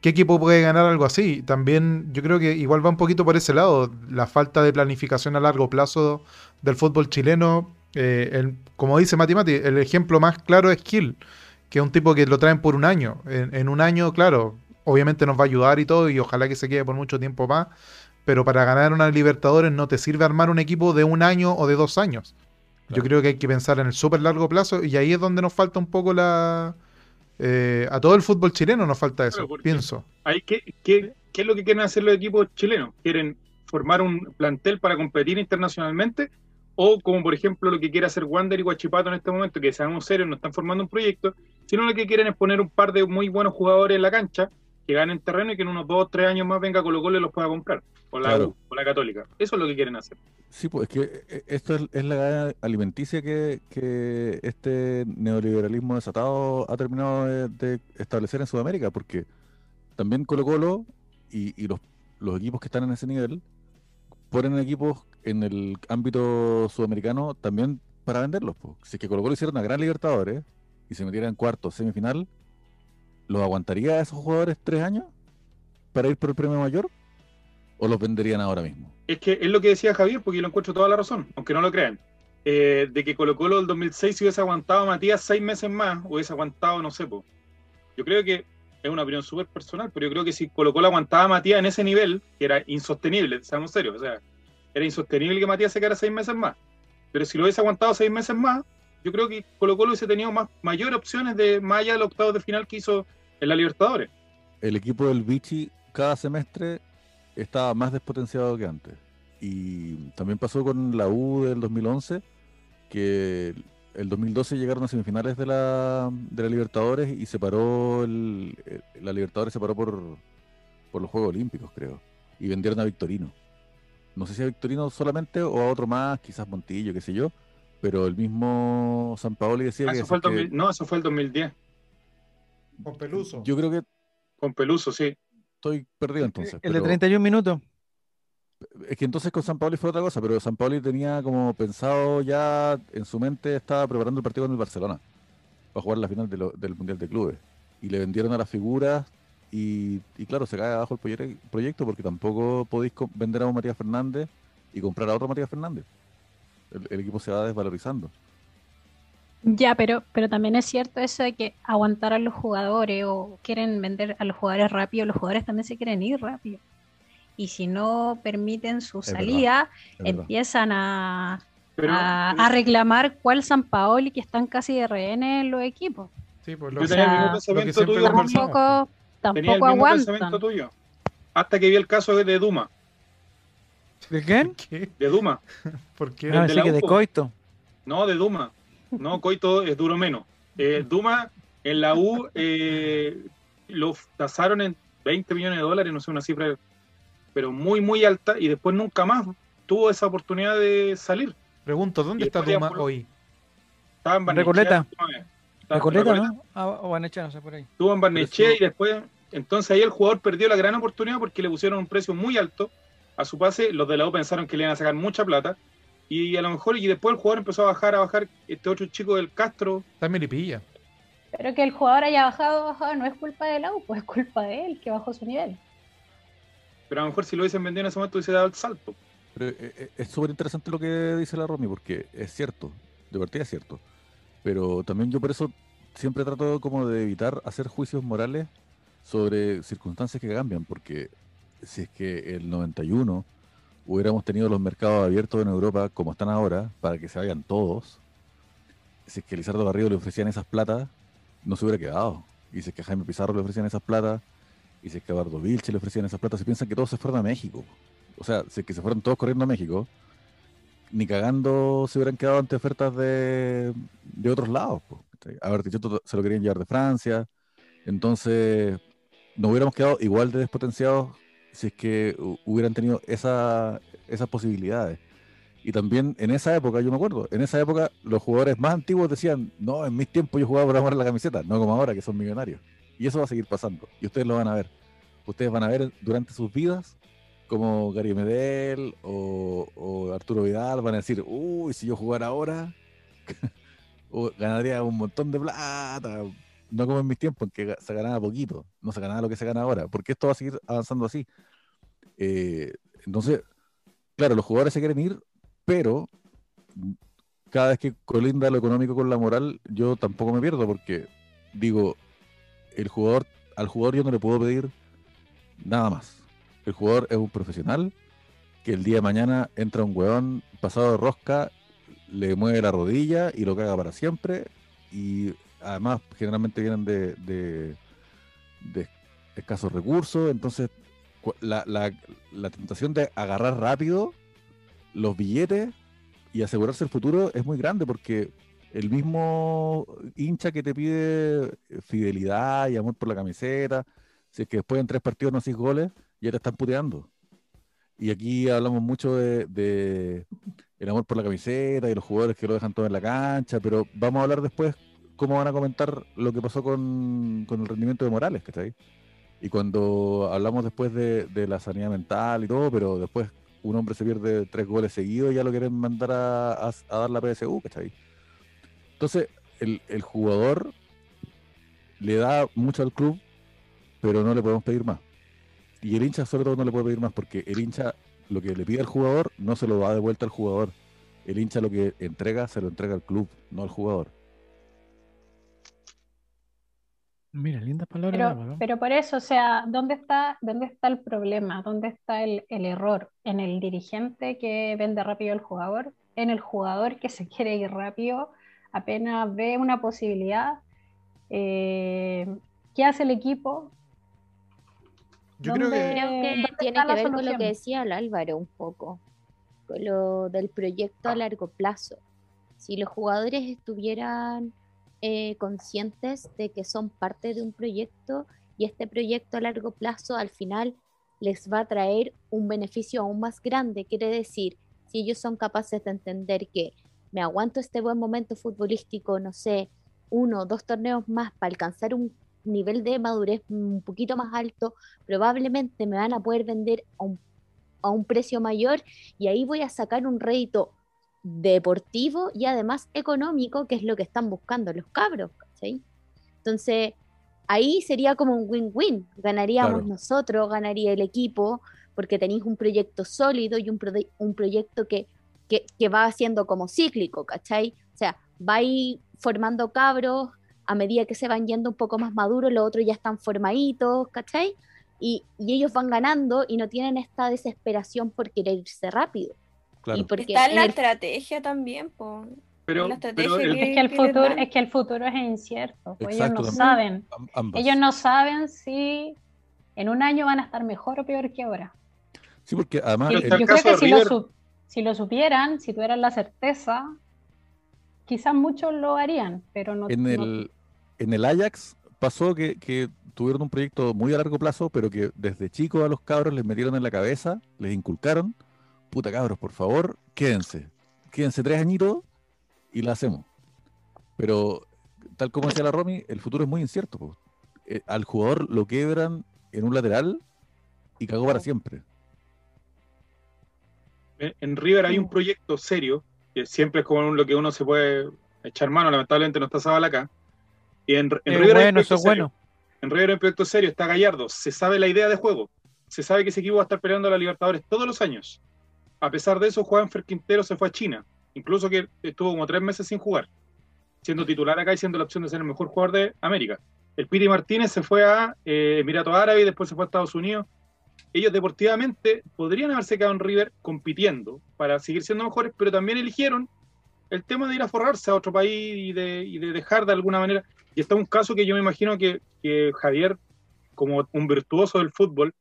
¿Qué equipo puede ganar algo así? También yo creo que igual va un poquito por ese lado, la falta de planificación a largo plazo del fútbol chileno. Como dice Mati, el ejemplo más claro es Gil, que es un tipo que lo traen por un año. En un año, claro... Obviamente nos va a ayudar y todo, y ojalá que se quede por mucho tiempo más, pero para ganar una Libertadores no te sirve armar un equipo de un año o de 2 años. Yo creo que hay que pensar en el súper largo plazo, y ahí es donde nos falta un poco la... a todo el fútbol chileno nos falta eso, claro, pienso. ¿Qué es lo que quieren hacer los equipos chilenos? ¿Quieren formar un plantel para competir internacionalmente? O como por ejemplo lo que quiere hacer Wander y Huachipato en este momento, que seamos serios, no están formando un proyecto, sino lo que quieren es poner un par de muy buenos jugadores en la cancha, que ganen terreno y que en unos 2 o 3 años más venga Colo Colo y los pueda comprar, o la U, o la Católica. Eso es lo que quieren hacer. Sí, pues es que esto es la cadena alimenticia que este neoliberalismo desatado ha terminado de establecer en Sudamérica, porque también Colo Colo y los equipos que están en ese nivel ponen equipos en el ámbito sudamericano también para venderlos. Pues. Si es que Colo Colo hiciera una gran Libertadores y se metiera en cuarto, semifinal, ¿los aguantaría a esos jugadores 3 años para ir por el premio mayor? ¿O los venderían ahora mismo? Es que es lo que decía Javier, porque yo lo encuentro toda la razón, aunque no lo crean. De que Colo Colo del 2006 si hubiese aguantado a Matías 6 meses más, hubiese aguantado, no sé, po. Yo creo que, es una opinión súper personal, pero yo creo que si Colo Colo aguantaba a Matías en ese nivel, que era insostenible, seamos serios, o sea, era insostenible que Matías se quedara 6 meses más. Pero si lo hubiese aguantado 6 meses más, yo creo que Colo Colo hubiese tenido mayores opciones de más allá de los octavos de final que hizo en la Libertadores. El equipo del Vichy cada semestre estaba más despotenciado que antes. Y también pasó con la U del 2011, que el 2012 llegaron a semifinales de la Libertadores y la Libertadores se paró por los Juegos Olímpicos, creo. Y vendieron a Victorino. No sé si a Victorino solamente o a otro más, quizás Montillo, qué sé yo. Pero el mismo Sampaoli decía que... Eso fue el 2010. Con Peluso. Yo creo que... Con Peluso, sí. Estoy perdido entonces. El de 31 minutos. Es que entonces con Sampaoli fue otra cosa, pero Sampaoli tenía como pensado ya en su mente, estaba preparando el partido con el Barcelona para jugar la final del Mundial de Clubes. Y le vendieron a las figuras y claro, se cae abajo el proyecto porque tampoco podéis vender a un Matías Fernández y comprar a otro Matías Fernández. El equipo se va desvalorizando. Ya, pero también es cierto eso de que aguantar a los jugadores o quieren vender a los jugadores rápido, los jugadores también se quieren ir rápido. Y si no permiten su salida, empiezan a reclamar cuál Sampaoli, que están casi de rehenes en los equipos. Sí, pues yo tenía el mismo pensamiento tuyo, tampoco aguantan. Hasta que vi el caso de Duma. ¿De quién? De Duma. ¿Por qué? No, de Coito. No, de Duma. No, Coito es duro menos. Duma en la U lo tasaron en $20 millones, no sé, una cifra pero muy, muy alta, y después nunca más tuvo esa oportunidad de salir. Pregunto, ¿dónde está Duma hoy? Estaba en Barnechea. Recoleta, ¿no? O Barnechea, no sé, por ahí. Estuvo en Barnechea y después... Entonces ahí el jugador perdió la gran oportunidad porque le pusieron un precio muy alto a su pase. Los de la U pensaron que le iban a sacar mucha plata. Y a lo mejor, y después el jugador empezó a bajar, este otro chico del Castro. También le pilla. Pero que el jugador haya bajado, no es culpa de la U, pues es culpa de él, que bajó su nivel. Pero a lo mejor si lo hubiesen vendido en ese momento hubiese dado el salto. Pero es súper interesante lo que dice la Romy, porque es cierto, de partida es cierto. Pero también yo por eso siempre trato como de evitar hacer juicios morales sobre circunstancias que cambian, porque si es que el 91... hubiéramos tenido los mercados abiertos en Europa como están ahora, para que se vayan todos, si es que Lizardo Garrido le ofrecían esas platas, no se hubiera quedado. Y si es que a Jaime Pizarro le ofrecían esas platas, y si es que a Bardo Vilche le ofrecían esas platas, se piensan que todos se fueron a México. O sea, si es que se fueron todos corriendo a México, ni cagando se hubieran quedado ante ofertas de otros lados. Po. A Bertichotto se lo querían llevar de Francia, entonces nos hubiéramos quedado igual de despotenciados si es que hubieran tenido esas posibilidades. Y también en esa época, yo me acuerdo, los jugadores más antiguos decían, no, en mis tiempos yo jugaba por amor a la camiseta, no como ahora que son millonarios. Y eso va a seguir pasando, y ustedes lo van a ver. Ustedes van a ver durante sus vidas como Gary Medel o Arturo Vidal van a decir, uy, si yo jugara ahora ganaría un montón de plata. No como en mis tiempos, en que se ganaba poquito, no se ganaba lo que se gana ahora, porque esto va a seguir avanzando así. Entonces, claro, los jugadores se quieren ir, pero cada vez que colinda lo económico con la moral, yo tampoco me pierdo, porque digo, al jugador yo no le puedo pedir nada más. El jugador es un profesional que el día de mañana entra un huevón pasado de rosca, le mueve la rodilla y lo caga para siempre. Y además generalmente vienen de escasos recursos, entonces la tentación de agarrar rápido los billetes y asegurarse el futuro es muy grande, porque el mismo hincha que te pide fidelidad y amor por la camiseta, si es que después en 3 partidos no haces goles, ya te están puteando. Y aquí hablamos mucho de el amor por la camiseta y los jugadores que lo dejan todo en la cancha, pero vamos a hablar después cómo van a comentar lo que pasó con el rendimiento de Morales, que está ahí. Y cuando hablamos después de la sanidad mental y todo, pero después un hombre se pierde 3 goles seguidos y ya lo quieren mandar a dar la PSU, que está ahí. Entonces, el jugador le da mucho al club, pero no le podemos pedir más. Y el hincha, sobre todo, no le puede pedir más, porque el hincha lo que le pide al jugador no se lo da de vuelta al jugador. El hincha lo que entrega, se lo entrega al club, no al jugador. Mira, lindas palabras. Pero por eso, o sea, ¿dónde está el problema? ¿Dónde está el error? ¿En el dirigente que vende rápido al jugador? ¿En el jugador que se quiere ir rápido? Apenas ve una posibilidad. ¿Qué hace el equipo? Yo creo que tiene que ver con lo que decía el Álvaro un poco, con lo del proyecto a largo plazo. Si los jugadores estuvieran conscientes de que son parte de un proyecto, y este proyecto a largo plazo al final les va a traer un beneficio aún más grande, quiere decir, si ellos son capaces de entender que me aguanto este buen momento futbolístico, no sé, 1 o 2 torneos más para alcanzar un nivel de madurez un poquito más alto, probablemente me van a poder vender a un precio mayor, y ahí voy a sacar un rédito deportivo y además económico, que es lo que están buscando los cabros, ¿sí? Entonces ahí sería como un win-win, ganaríamos claro. Nosotros, ganaría el equipo, porque tenéis un proyecto sólido y un proyecto que va siendo como cíclico, ¿cachai? O sea, va ahí formando cabros, a medida que se van yendo un poco más maduros, los otros ya están formaditos, ¿cachai? Y ellos van ganando y no tienen esta desesperación por querer irse rápido. Claro. Está en la estrategia también, po. Es que el futuro es incierto. Exacto, ellos no saben. Ellos no saben si en un año van a estar mejor o peor que ahora. Sí, porque además... Yo creo que si lo supieran, si tuvieran la certeza, quizás muchos lo harían, pero no... En el Ajax pasó que tuvieron un proyecto muy a largo plazo, pero que desde chicos a los cabros les metieron en la cabeza, les inculcaron, puta cabros, por favor, quédense 3 añitos y la hacemos. Pero, tal como decía la Romy, el futuro es muy incierto, pues. Al jugador lo quebran en un lateral y cagó para siempre. En River hay un proyecto serio, que siempre es como lo que uno se puede echar mano, lamentablemente no está Zabala acá. Y en River bueno, eso es bueno. En River hay un proyecto serio, está Gallardo, se sabe la idea de juego, se sabe que ese equipo va a estar peleando a la Libertadores todos los años. A pesar de eso, Juanfer Quintero se fue a China, incluso que estuvo como 3 meses sin jugar, siendo titular acá y siendo la opción de ser el mejor jugador de América. El Piti Martínez se fue a Emiratos Árabes, después se fue a Estados Unidos. Ellos deportivamente podrían haberse quedado en River compitiendo para seguir siendo mejores, pero también eligieron el tema de ir a forrarse a otro país y de dejar de alguna manera. Y está un caso que yo me imagino que Javier, como un virtuoso del fútbol,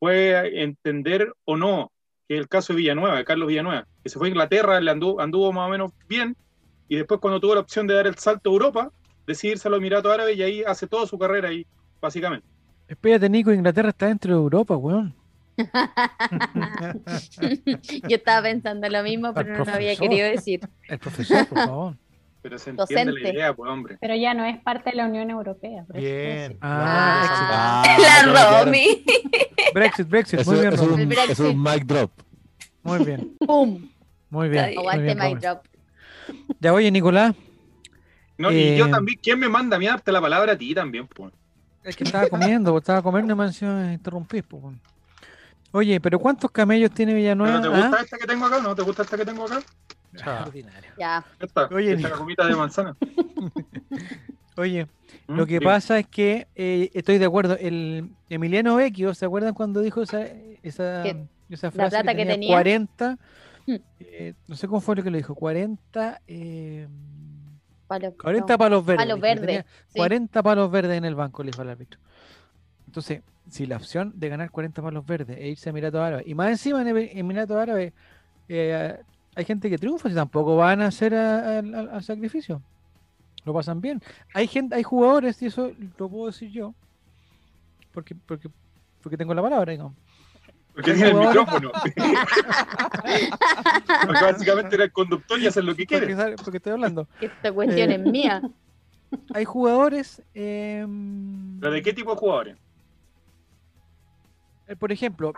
puede entender o no, que es el caso de Villanueva, de Carlos Villanueva, que se fue a Inglaterra, le anduvo más o menos bien, y después cuando tuvo la opción de dar el salto a Europa, decide irse a los Emiratos Árabes y ahí hace toda su carrera ahí, básicamente. Espérate, Nico, Inglaterra está dentro de Europa, weón. Yo estaba pensando lo mismo, pero no lo había querido decir. El profesor, por favor. Pero se entiende docente. La idea, pues, hombre. Pero ya no es parte de la Unión Europea. Bien. Ah, la Romy. Brexit. Eso, muy bien, Romy. Es un mic drop. Muy bien. ¡Pum! Muy bien. Aguante mic drop. Ya, oye, Nicolás. No, y yo también. ¿Quién me manda a mí darte la palabra a ti también, pues? Es que estaba comiendo y me han interrumpir. Oye, pero ¿cuántos camellos tiene Villanueva? ¿Te gusta esta que tengo acá? ¿No te gusta esta que tengo acá? Ya. Oye, la comita de manzana. Oye, lo que pasa es que estoy de acuerdo. El Emiliano Vecchio, ¿se acuerdan cuando dijo esa frase? La plata que tenía 40 No sé cómo fue lo que lo dijo, 40 palos, 40 no, palos verdes, palos verdes, tenía, sí. 40 palos verdes en el banco, le dijo al árbitro. Entonces, si la opción de ganar 40 palos verdes e irse a Emiratos Árabes, y más encima en Emiratos Árabes hay gente que triunfa, y tampoco van a hacer al sacrificio, lo pasan bien. Hay gente, hay jugadores, y eso lo puedo decir yo porque tengo la palabra, digamos. Porque tiene el micrófono. Porque básicamente era el conductor y hacer lo que quiere. Porque estoy hablando. Esta cuestión es mía. Hay jugadores. ¿Pero de qué tipo de jugadores? Por ejemplo.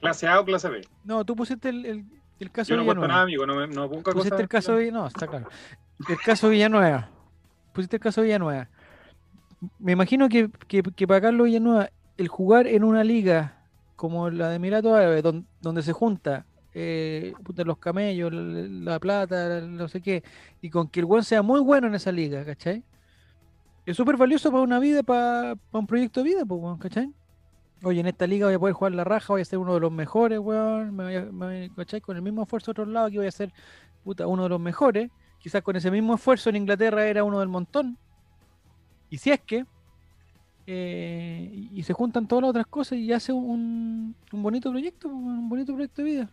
¿Clase A o clase B? No, tú pusiste el caso. Yo no cuento nada, amigo. No busca pusiste cosas, el caso Villanueva. No, está claro. El caso Villanueva. Pusiste el caso Villanueva. Me imagino que para Carlos Villanueva, el jugar en una liga como la de Emiratos Árabes, donde se junta los camellos, la plata, no sé qué, y con que el weón sea muy bueno en esa liga, ¿cachai? Es súper valioso para una vida, para un proyecto de vida, pues, weón, ¿cachai? Oye, en esta liga voy a poder jugar la raja, voy a ser uno de los mejores, weón, ¿cachai? Con el mismo esfuerzo de otro lado, aquí voy a ser, uno de los mejores. Quizás con ese mismo esfuerzo en Inglaterra era uno del montón. Y si es que... y se juntan todas las otras cosas y hace un bonito proyecto de vida.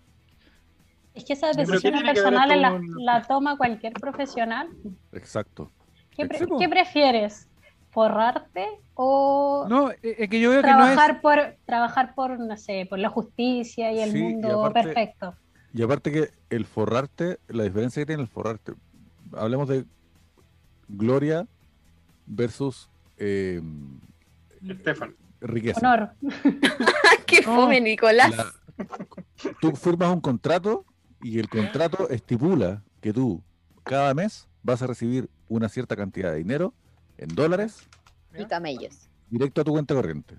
Es que esas decisiones personales la toma cualquier profesional. Exacto. ¿Qué prefieres? ¿Forrarte o no, que yo veo trabajar, que no es... trabajar por, no sé, por la justicia y el mundo y aparte, perfecto? Y aparte que el forrarte, la diferencia que tiene el forrarte, hablemos de gloria versus... Estefan. Riqueza. Honor. Qué fome, Nicolás. Tú firmas un contrato y el contrato estipula que tú cada mes vas a recibir una cierta cantidad de dinero en dólares y camellos directo a tu cuenta corriente.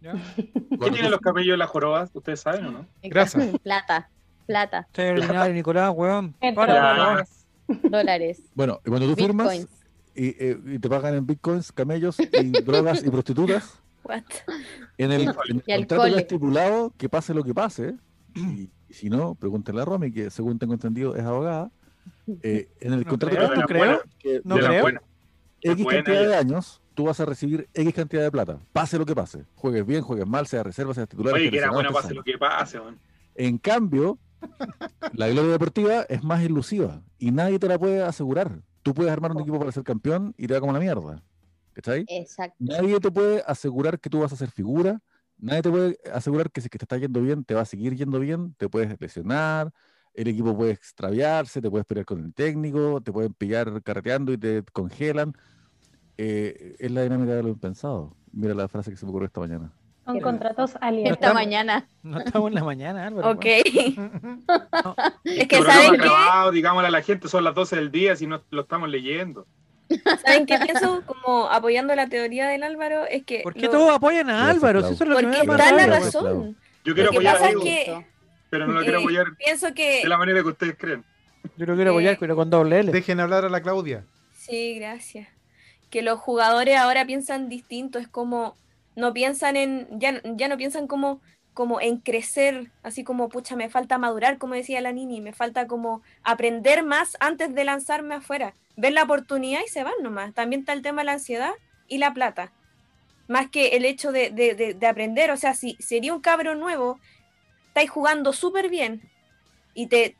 ¿Qué tienen los camellos de las jorobas? ¿Ustedes saben o no? Grasa. Plata. Extraordinario, Nicolás, weón. Dólares. Bueno, y cuando tú firmas Bitcoins. Y te pagan en bitcoins, camellos y drogas y prostitutas. What? En el contrato ya estipulado que pase lo que pase, y si no, pregúntenle a Romy, que según tengo entendido es abogada. En el contrato no creo. X cantidad de años tú vas a recibir X cantidad de plata, pase lo que pase, juegues bien, juegues mal, sea reserva, sea titular. Oye, que era buena, pase lo que pase, man. En cambio, la gloria deportiva es más ilusiva y nadie te la puede asegurar. Tú puedes armar un equipo para ser campeón y te da como la mierda. ¿Cachai? Exacto. Nadie te puede asegurar que tú vas a ser figura. Nadie te puede asegurar que si te está yendo bien, te va a seguir yendo bien. Te puedes lesionar, el equipo puede extraviarse, te puedes pelear con el técnico, te pueden pillar carreteando y te congelan. Es la dinámica de lo impensado. Mira la frase que se me ocurrió esta mañana. Son contratos aliados. Esta mañana. No estamos en la mañana, Álvaro. Ok. No. Es que saben que... Digámosle a la gente, son las 12 del día si no lo estamos leyendo. ¿Saben qué pienso? Como apoyando la teoría del Álvaro, es que... ¿Por qué todos apoyan a Álvaro? Eso es lo porque que me da la razón. Yo quiero apoyar a Diego, pero no lo quiero apoyar de la manera que ustedes creen. Yo lo quiero apoyar, pero con doble L. Dejen hablar a la Claudia. Sí, gracias. Que los jugadores ahora piensan distinto, es como... No piensan ya no piensan como en crecer, así como, pucha, me falta madurar, como decía la Nini, me falta como aprender más antes de lanzarme afuera. Ven la oportunidad y se van nomás. También está el tema de la ansiedad y la plata. Más que el hecho de aprender, o sea, si sería un cabro nuevo, estáis jugando súper bien y te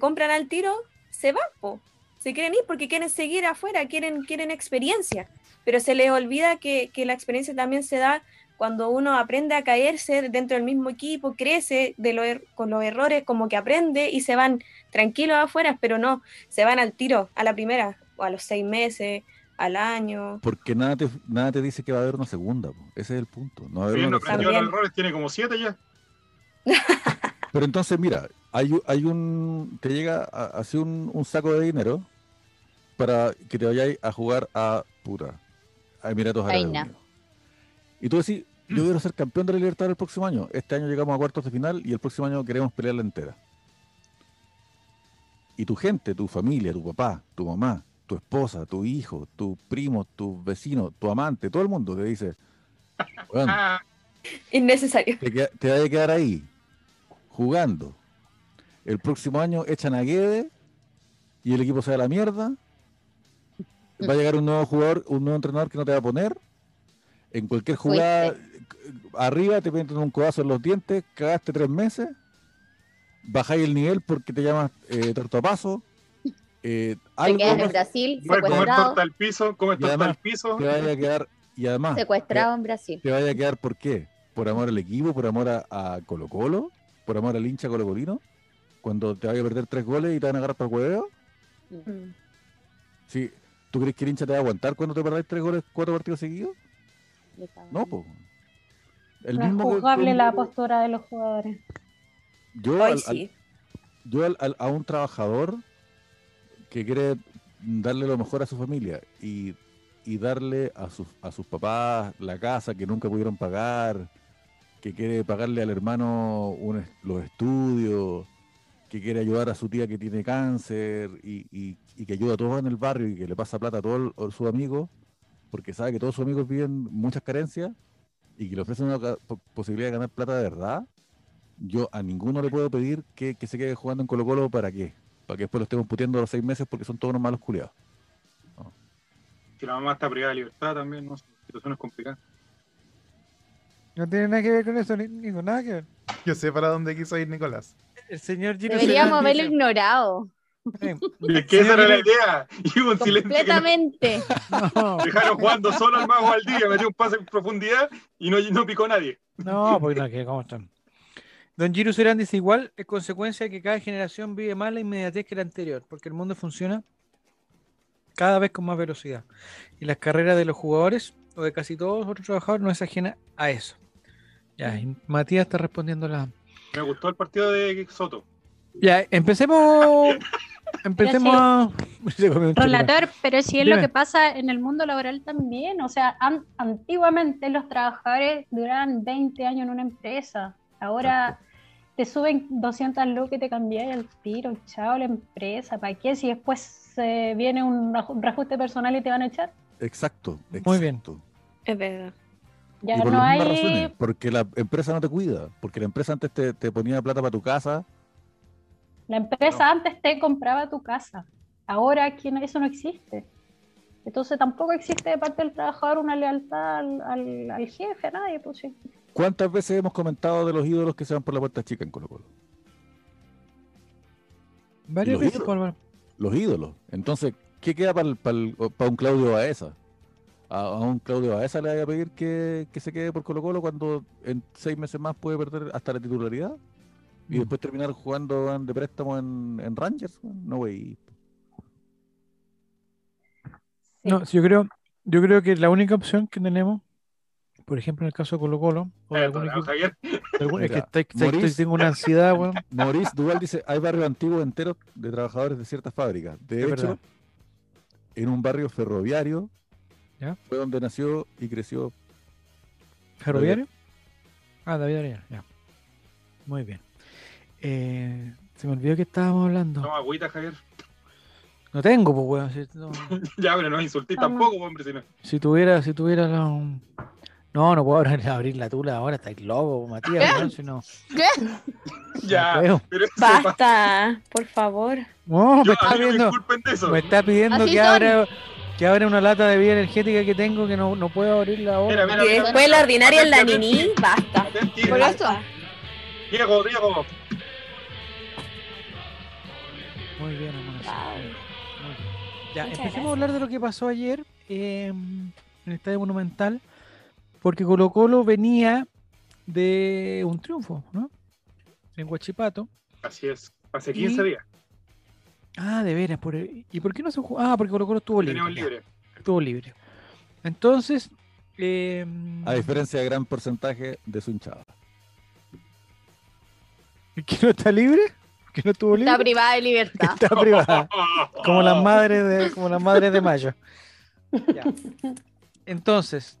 compran al tiro, se van, po. Se quieren ir porque quieren seguir afuera, quieren experiencia. Pero se les olvida que la experiencia también se da cuando uno aprende a caerse dentro del mismo equipo, crece con los errores, como que aprende y se van tranquilos afuera, pero no, se van al tiro, a la primera, o a los 6 meses, al año. Porque nada te dice que va a haber una segunda, po. Ese es el punto. No va a haber una segunda. Los errores tiene como 7 ya. Pero entonces, mira, te llega así un saco de dinero para que te vayáis a jugar a puta. Emiratos Árabes Unidos. Y tú decís, yo quiero ser campeón de la Libertadores el próximo año. Este año llegamos a cuartos de final y el próximo año queremos pelearla entera. Y tu gente, tu familia, tu papá, tu mamá, tu esposa, tu hijo, tu primo, tu vecino, tu amante, todo el mundo te dice, bueno, innecesario. Te vas a quedar ahí, jugando. el próximo año echan a Guedes y el equipo se da la mierda, va a llegar un nuevo jugador, un nuevo entrenador que no te va a poner, en cualquier jugada arriba te meten un codazo en los dientes, cagaste 3 meses, bajáis el nivel porque te llamas tortapazo. Te quedas en Brasil, secuestrado. Comer torta al piso. Te vaya a quedar, y además, secuestrado en Brasil. Te vaya a quedar, ¿por qué? Por amor al equipo, por amor a Colo-Colo, por amor al hincha Colo-Colino, cuando te vaya a perder 3 goles y te van a agarrar para el hueveo. Uh-huh. Sí, ¿tú crees que el hincha te va a aguantar cuando te perdáis 3 goles 4 partidos seguidos? No, pues. Es jugable la postura de los jugadores. Yo a un trabajador que quiere darle lo mejor a su familia y darle a sus papás la casa que nunca pudieron pagar, que quiere pagarle al hermano los estudios, que quiere ayudar a su tía que tiene cáncer y que ayuda a todos en el barrio y que le pasa plata a todos sus amigos porque sabe que todos sus amigos viven muchas carencias y que le ofrecen una posibilidad de ganar plata de verdad. Yo a ninguno le puedo pedir que se quede jugando en Colo-Colo, ¿para qué? Para que después lo estemos puteando a los 6 meses porque son todos unos malos culiados. No. Que la mamá está privada de libertad también, ¿no? Situaciones complicadas. No tiene nada que ver con eso, Nico, nada que ver. Yo sé para dónde quiso ir Nicolás. El señor Gino deberíamos haberlo ignorado. ¿De qué era la idea? Y un completamente. No. Dejaron jugando solo al mago al día, metió un pase en profundidad y no picó nadie. No, porque no, ¿cómo están? Don Giru Serán dice, igual es consecuencia de que cada generación vive más la inmediatez que la anterior, porque el mundo funciona cada vez con más velocidad. Y las carreras de los jugadores, o de casi todos los otros trabajadores, no es ajena a eso. Ya, y Matías está respondiendo la... Me gustó el partido de Soto. Ya, empecemos si... Relator, pero si es Dime. Lo que pasa en el mundo laboral también, o sea, antiguamente los trabajadores duraban 20 años en una empresa. Ahora te suben 200 lucas y te cambiáis el tiro, chao, la empresa, ¿para qué? Si después viene un reajuste personal y te van a echar. Exacto. Muy bien. Es verdad. Ya y por no las mismas razones, porque la empresa no te cuida, porque la empresa antes te ponía plata para tu casa. La empresa antes te compraba tu casa, ahora eso no existe. Entonces tampoco existe de parte del trabajador una lealtad al jefe, a nadie, pues sí. ¿Cuántas veces hemos comentado de los ídolos que se van por la puerta chica en Colo-Colo? Varias veces. Los ídolos. Entonces, ¿qué queda para un Claudio Baeza? A un Claudio Baeza le voy a pedir que se quede por Colo-Colo cuando en 6 meses más puede perder hasta la titularidad y después terminar jugando de préstamo en Rangers. No, güey. Sí. No, yo creo que la única opción que tenemos, por ejemplo, en el caso de Colo-Colo, tengo una ansiedad, weón. Maurice Duval dice, hay barrios antiguos enteros de trabajadores de ciertas fábricas. De hecho, verdad. En un barrio ferroviario, ¿ya? Fue donde nació y creció. ¿Ferroviario? David Arellano, ya. Muy bien. Se me olvidó que estábamos hablando. Toma agüita, Javier. No tengo, pues, weón. Ya, pero no insulté tampoco, hombre. Si tuviera la... No puedo abrir la tula ahora, está el lobo, Matías. ¿Qué? Ya, pero basta, por favor. No, me está pidiendo que abra una lata de bebida energética que tengo que no puedo abrirla ahora. Y después la ordinaria en la niní, basta. Por eso. Diego. Muy bien, hermano. Ya, empecemos a hablar de lo que pasó ayer en el Estadio Monumental. Porque Colo-Colo venía de un triunfo, ¿no? En Huachipato. Así es, hace 15 días. Ah, de veras. ¿Y por qué no se jugó? Ah, porque Colo-Colo estuvo libre. Estuvo libre. Entonces... a diferencia de gran porcentaje de su hinchada. ¿Que no está libre? ¿Que no estuvo libre? Está privada de libertad. Está privada. Como las madres de Mayo. Ya. Entonces...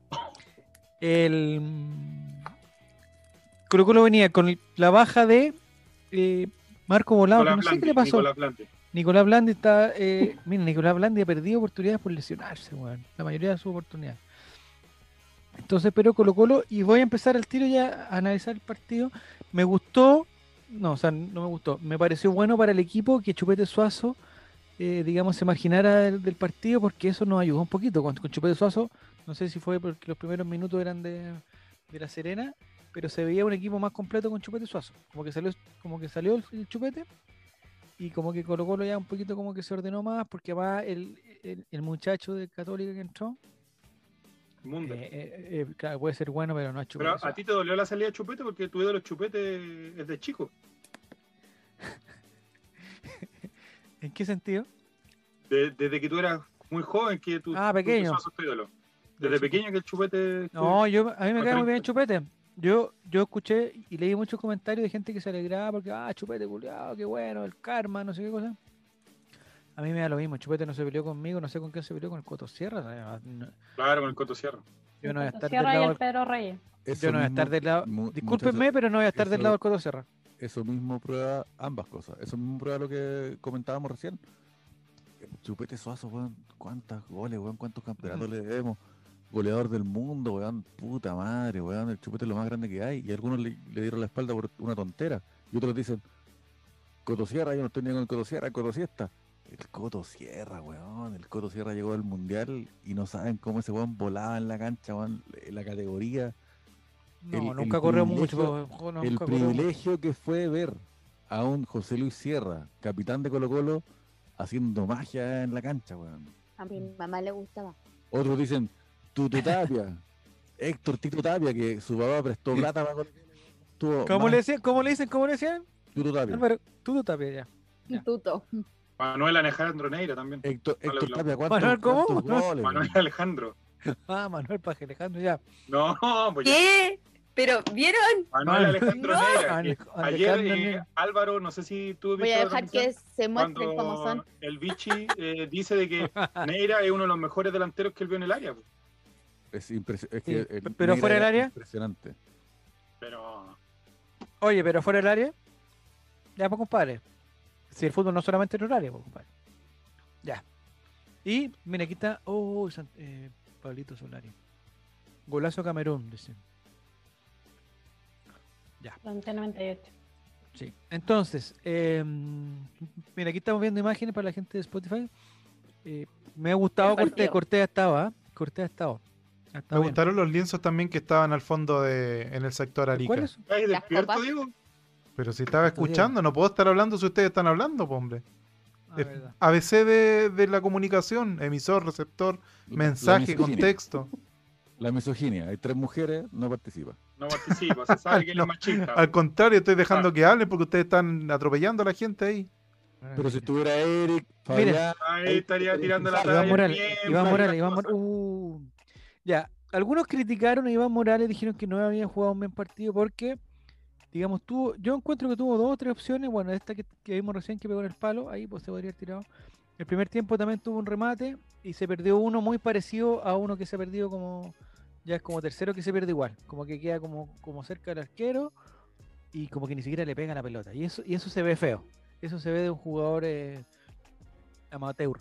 Colo-Colo venía con la baja de Marco Volado, qué le pasó. Nicolás Blandi está, mira, Nicolás Blandi ha perdido oportunidades por lesionarse, bueno, la mayoría de sus oportunidades. Entonces, pero Colo-Colo, y voy a empezar al tiro ya a analizar el partido. Me gustó no, o sea, no me gustó. Me pareció bueno para el equipo que Chupete Suazo, digamos, se marginara del partido, porque eso nos ayudó un poquito. Con Chupete Suazo, no sé si fue porque los primeros minutos eran de La Serena, pero se veía un equipo más completo con Chupete Suazo. Como que salió el Chupete, y como que Colo Colo ya un poquito como que se ordenó más, porque va el muchacho de Católica que entró. Claro, puede ser bueno, pero no es Chupete. Pero a ti te dolió la salida de Chupete porque tu ídolo Chupete es de chico. ¿En qué sentido? Desde que tú eras muy joven, que tú... Ah, pequeño. Tu ídolo. Desde pequeño que el Chupete... No, a mí me cae muy bien el Chupete. Yo escuché y leí muchos comentarios de gente que se alegraba porque, Chupete, culiao, qué bueno, el karma, no sé qué cosa. A mí me da lo mismo, Chupete no se peleó conmigo, no sé con quién se peleó, con el Coto Sierra. No. Claro, con el Coto Sierra. Yo no voy a estar del lado del Pedro Reyes. Yo no voy a estar del lado. Discúlpenme, pero no voy a estar del lado del Coto Sierra. Eso mismo prueba ambas cosas. Eso mismo prueba lo que comentábamos recién. Chupete Suazo, weón, cuántos goles, weón, cuántos campeonatos le debemos. Goleador del mundo, weón, puta madre, weón, el Chupete es lo más grande que hay. Y algunos le dieron la espalda por una tontera. Y otros dicen, Coto Sierra, yo no estoy ni con el Coto Sierra, el Coto Siesta. El Coto Sierra, weón. El Coto Sierra llegó al mundial y no saben cómo ese weón volaba en la cancha, weón. La categoría. No, nunca corrió mucho. El privilegio que fue ver a un José Luis Sierra, capitán de Colo Colo, haciendo magia en la cancha, weón. A mi mamá le gustaba. Otros dicen, Tuto Tapia. Héctor Tito Tapia, que su papá prestó plata para Colo Colo. ¿Cómo le dicen? Tuto Tapia. Tuto Tapia, ya. Tuto. Manuel Alejandro Neira también. Héctor Tapia, ¿Manuel cómo? Goles, Manuel Alejandro. Manuel Paje Alejandro, ya. No, pues ya. ¿Qué? ¿Pero vieron? Manuel Alejandro Neira. No. Ayer Álvaro, no sé si tú... Voy a dejar que se muestren como son. El Vichy dice de que Neira es uno de los mejores delanteros que él vio en el área. Pues. Es impresionante. Sí, ¿pero fuera del área? Impresionante. Pero... Oye, ¿pero fuera del área? Ya, pues, compadre. Si el fútbol no solamente en horario, compadre. Ya. Y, mira, aquí está. Pablito Solari. Golazo Camerún, dice. Ya. 98. Sí. Entonces, mira, aquí estamos viendo imágenes para la gente de Spotify. Me ha gustado Cortés estaba. Me gustaron los lienzos también que estaban al fondo en el sector Arica. ¿Cuál es? ¿Estás despierto, Diego? Pero si estaba escuchando, no puedo estar hablando si ustedes están hablando, po, hombre. ABC de la comunicación, emisor, receptor, mensaje, contexto. La misoginia, hay 3 mujeres, no participa, se sabe que es machista. Al contrario, estoy dejando que hablen porque ustedes están atropellando a la gente ahí. Pero si estuviera Eric, Fabián, ahí estaría tirando la talla. Iván Morales. Ya, algunos criticaron a Iván Morales, dijeron que no había jugado un buen partido porque... Digamos, yo encuentro que tuvo 2 o 3 opciones. Bueno, esta que vimos recién que pegó en el palo, ahí pues se podría haber tirado. El primer tiempo también tuvo un remate y se perdió uno muy parecido a uno que se ha perdido como... Ya es como tercero que se pierde igual. Como que queda como cerca del arquero y como que ni siquiera le pega la pelota. Y eso se ve feo. Eso se ve de un jugador amateur.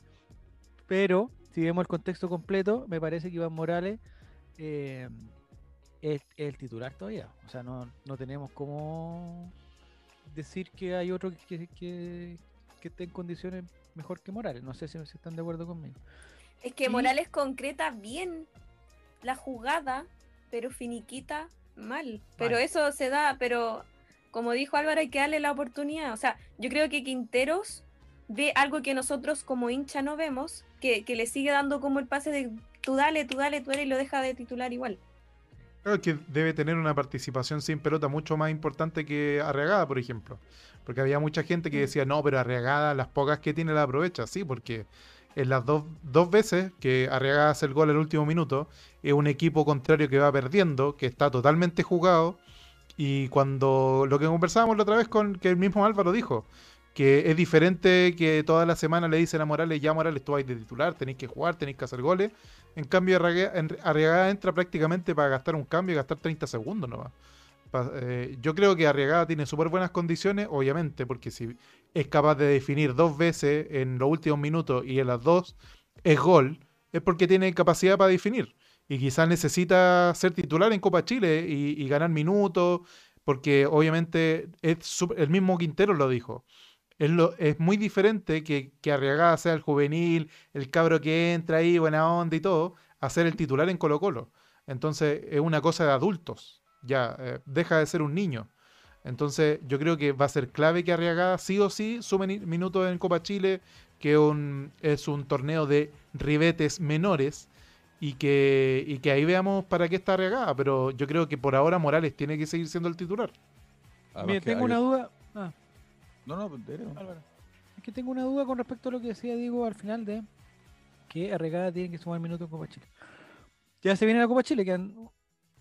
Pero, si vemos el contexto completo, me parece que Iván Morales... Es el titular todavía, o sea, no tenemos cómo decir que hay otro que esté en condiciones mejor que Morales. No sé si están de acuerdo conmigo. Es que Morales concreta bien la jugada, pero finiquita mal. Pero eso se da, pero como dijo Álvaro, hay que darle la oportunidad. O sea, yo creo que Quinteros ve algo que nosotros como hincha no vemos, que le sigue dando como el pase de tú dale y lo deja de titular igual. Claro que debe tener una participación sin pelota mucho más importante que Arriagada, por ejemplo. Porque había mucha gente que decía, no, pero Arriagada, las pocas que tiene la aprovecha. Sí, porque en las dos veces que Arriagada hace el gol al último minuto, es un equipo contrario que va perdiendo, que está totalmente jugado. Y cuando lo que conversábamos la otra vez con que el mismo Álvaro dijo, que es diferente que toda la semana le dicen a Morales, ya Morales, tú vais de titular, tenés que jugar, tenés que hacer goles. En cambio, Arriagada entra prácticamente para gastar un cambio y gastar 30 segundos nomás. Yo creo que Arriagada tiene súper buenas condiciones, obviamente, porque si es capaz de definir 2 veces en los últimos minutos y en las 2 es gol, es porque tiene capacidad para definir. Y quizás necesita ser titular en Copa Chile y ganar minutos, porque obviamente el mismo Quintero lo dijo. Es muy diferente que Arriagada sea el juvenil, el cabro que entra ahí, buena onda y todo, a ser el titular en Colo-Colo. Entonces es una cosa de adultos, ya deja de ser un niño. Entonces yo creo que va a ser clave que Arriagada sí o sí sume minutos en Copa Chile, que es un torneo de ribetes menores, y que ahí veamos para qué está Arriagada. Pero yo creo que por ahora Morales tiene que seguir siendo el titular. Mira, tengo una duda... Es que tengo una duda con respecto a lo que decía Diego al final, de que Arriagada tiene que sumar minutos en Copa Chile. Ya se viene la Copa Chile, quedan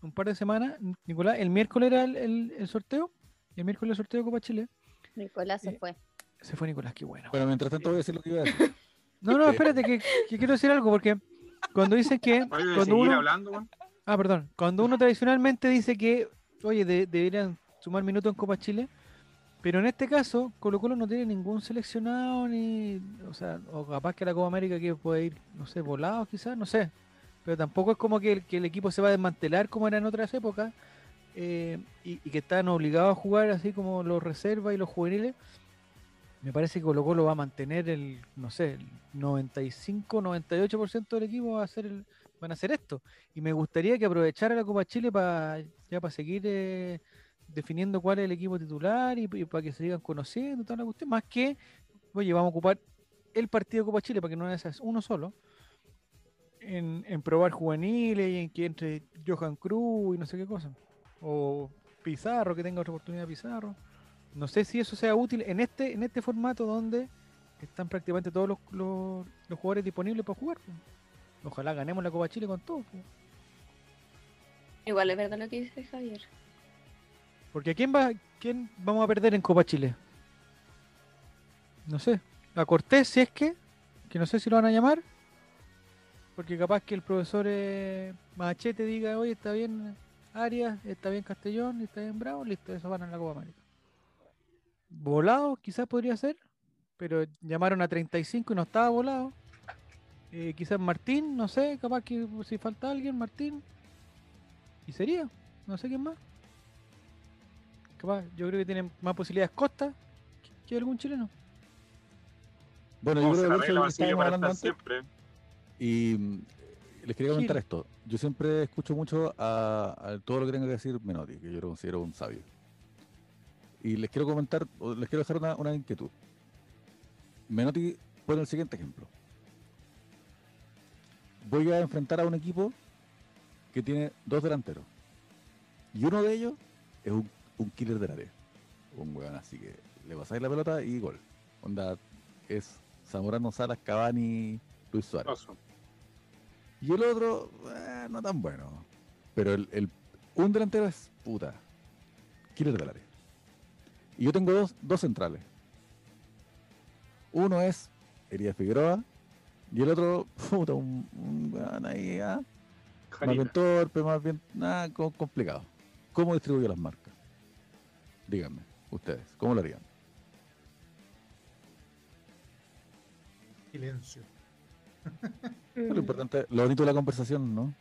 un par de semanas. Nicolás, el miércoles era el sorteo. El miércoles el sorteo de Copa Chile. Nicolás se fue. Se fue Nicolás, qué bueno. Bueno, mientras tanto voy a decir lo que iba a decir. No, espérate, que quiero decir algo, porque cuando dicen que... Cuando uno, hablando, perdón. Cuando uno tradicionalmente dice que, oye, deberían sumar minutos en Copa Chile, pero en este caso, Colo-Colo no tiene ningún seleccionado, ni, o sea, o capaz que la Copa América que puede ir, no sé, volado quizás, no sé. Pero tampoco es como que el equipo se va a desmantelar como era en otras épocas, y que están obligados a jugar así como los reservas y los juveniles. Me parece que Colo-Colo va a mantener el, no sé, el 95, 98% del equipo van a hacer esto. Y me gustaría que aprovechara la Copa Chile para seguir... definiendo cuál es el equipo titular y para que se sigan conociendo, toda la cuestión, más que, oye, vamos a ocupar el partido de Copa Chile para que no seas uno solo en probar juveniles y en que entre Johan Cruz y no sé qué cosa, o Pizarro, que tenga otra oportunidad Pizarro. No sé si eso sea útil en este formato donde están prácticamente todos los jugadores disponibles para jugar. Ojalá ganemos la Copa Chile con todo. Igual es verdad lo que dice Javier. Porque ¿quién vamos a perder en Copa Chile? No sé. A Cortés, si es que no sé si lo van a llamar. Porque capaz que el profesor Machete diga, oye, está bien Arias, está bien Castellón, está bien Bravo, listo, eso van a la Copa América. Volado quizás podría ser, pero llamaron a 35 y no estaba Volado. Quizás Martín, no sé, capaz que si falta alguien, Martín. Y sería, no sé quién más. Yo creo que tienen más posibilidades Costa que algún chileno. Bueno, yo creo que lo estábamos hablando antes. Siempre. Y les quería comentar esto. Yo siempre escucho mucho a todo lo que tenga que decir Menotti, que yo lo considero un sabio. Y les quiero comentar, o les quiero dejar una inquietud. Menotti pone el siguiente ejemplo. Voy a enfrentar a un equipo que tiene dos delanteros. Y uno de ellos es un killer del área, un weón, así que le pasáis la pelota y gol. Onda, es Zamorano, Salas, Cavani, Luis Suárez. Awesome. Y el otro, no tan bueno, pero un delantero es puta, killer del área. Y yo tengo dos centrales. Uno es Elías Figueroa y el otro, puta, un weón ahí, más bien torpe, más bien nada, complicado. ¿Cómo distribuyo las marcas? Díganme, ustedes, ¿cómo lo harían? Silencio. Lo importante, lo bonito de la conversación, ¿no?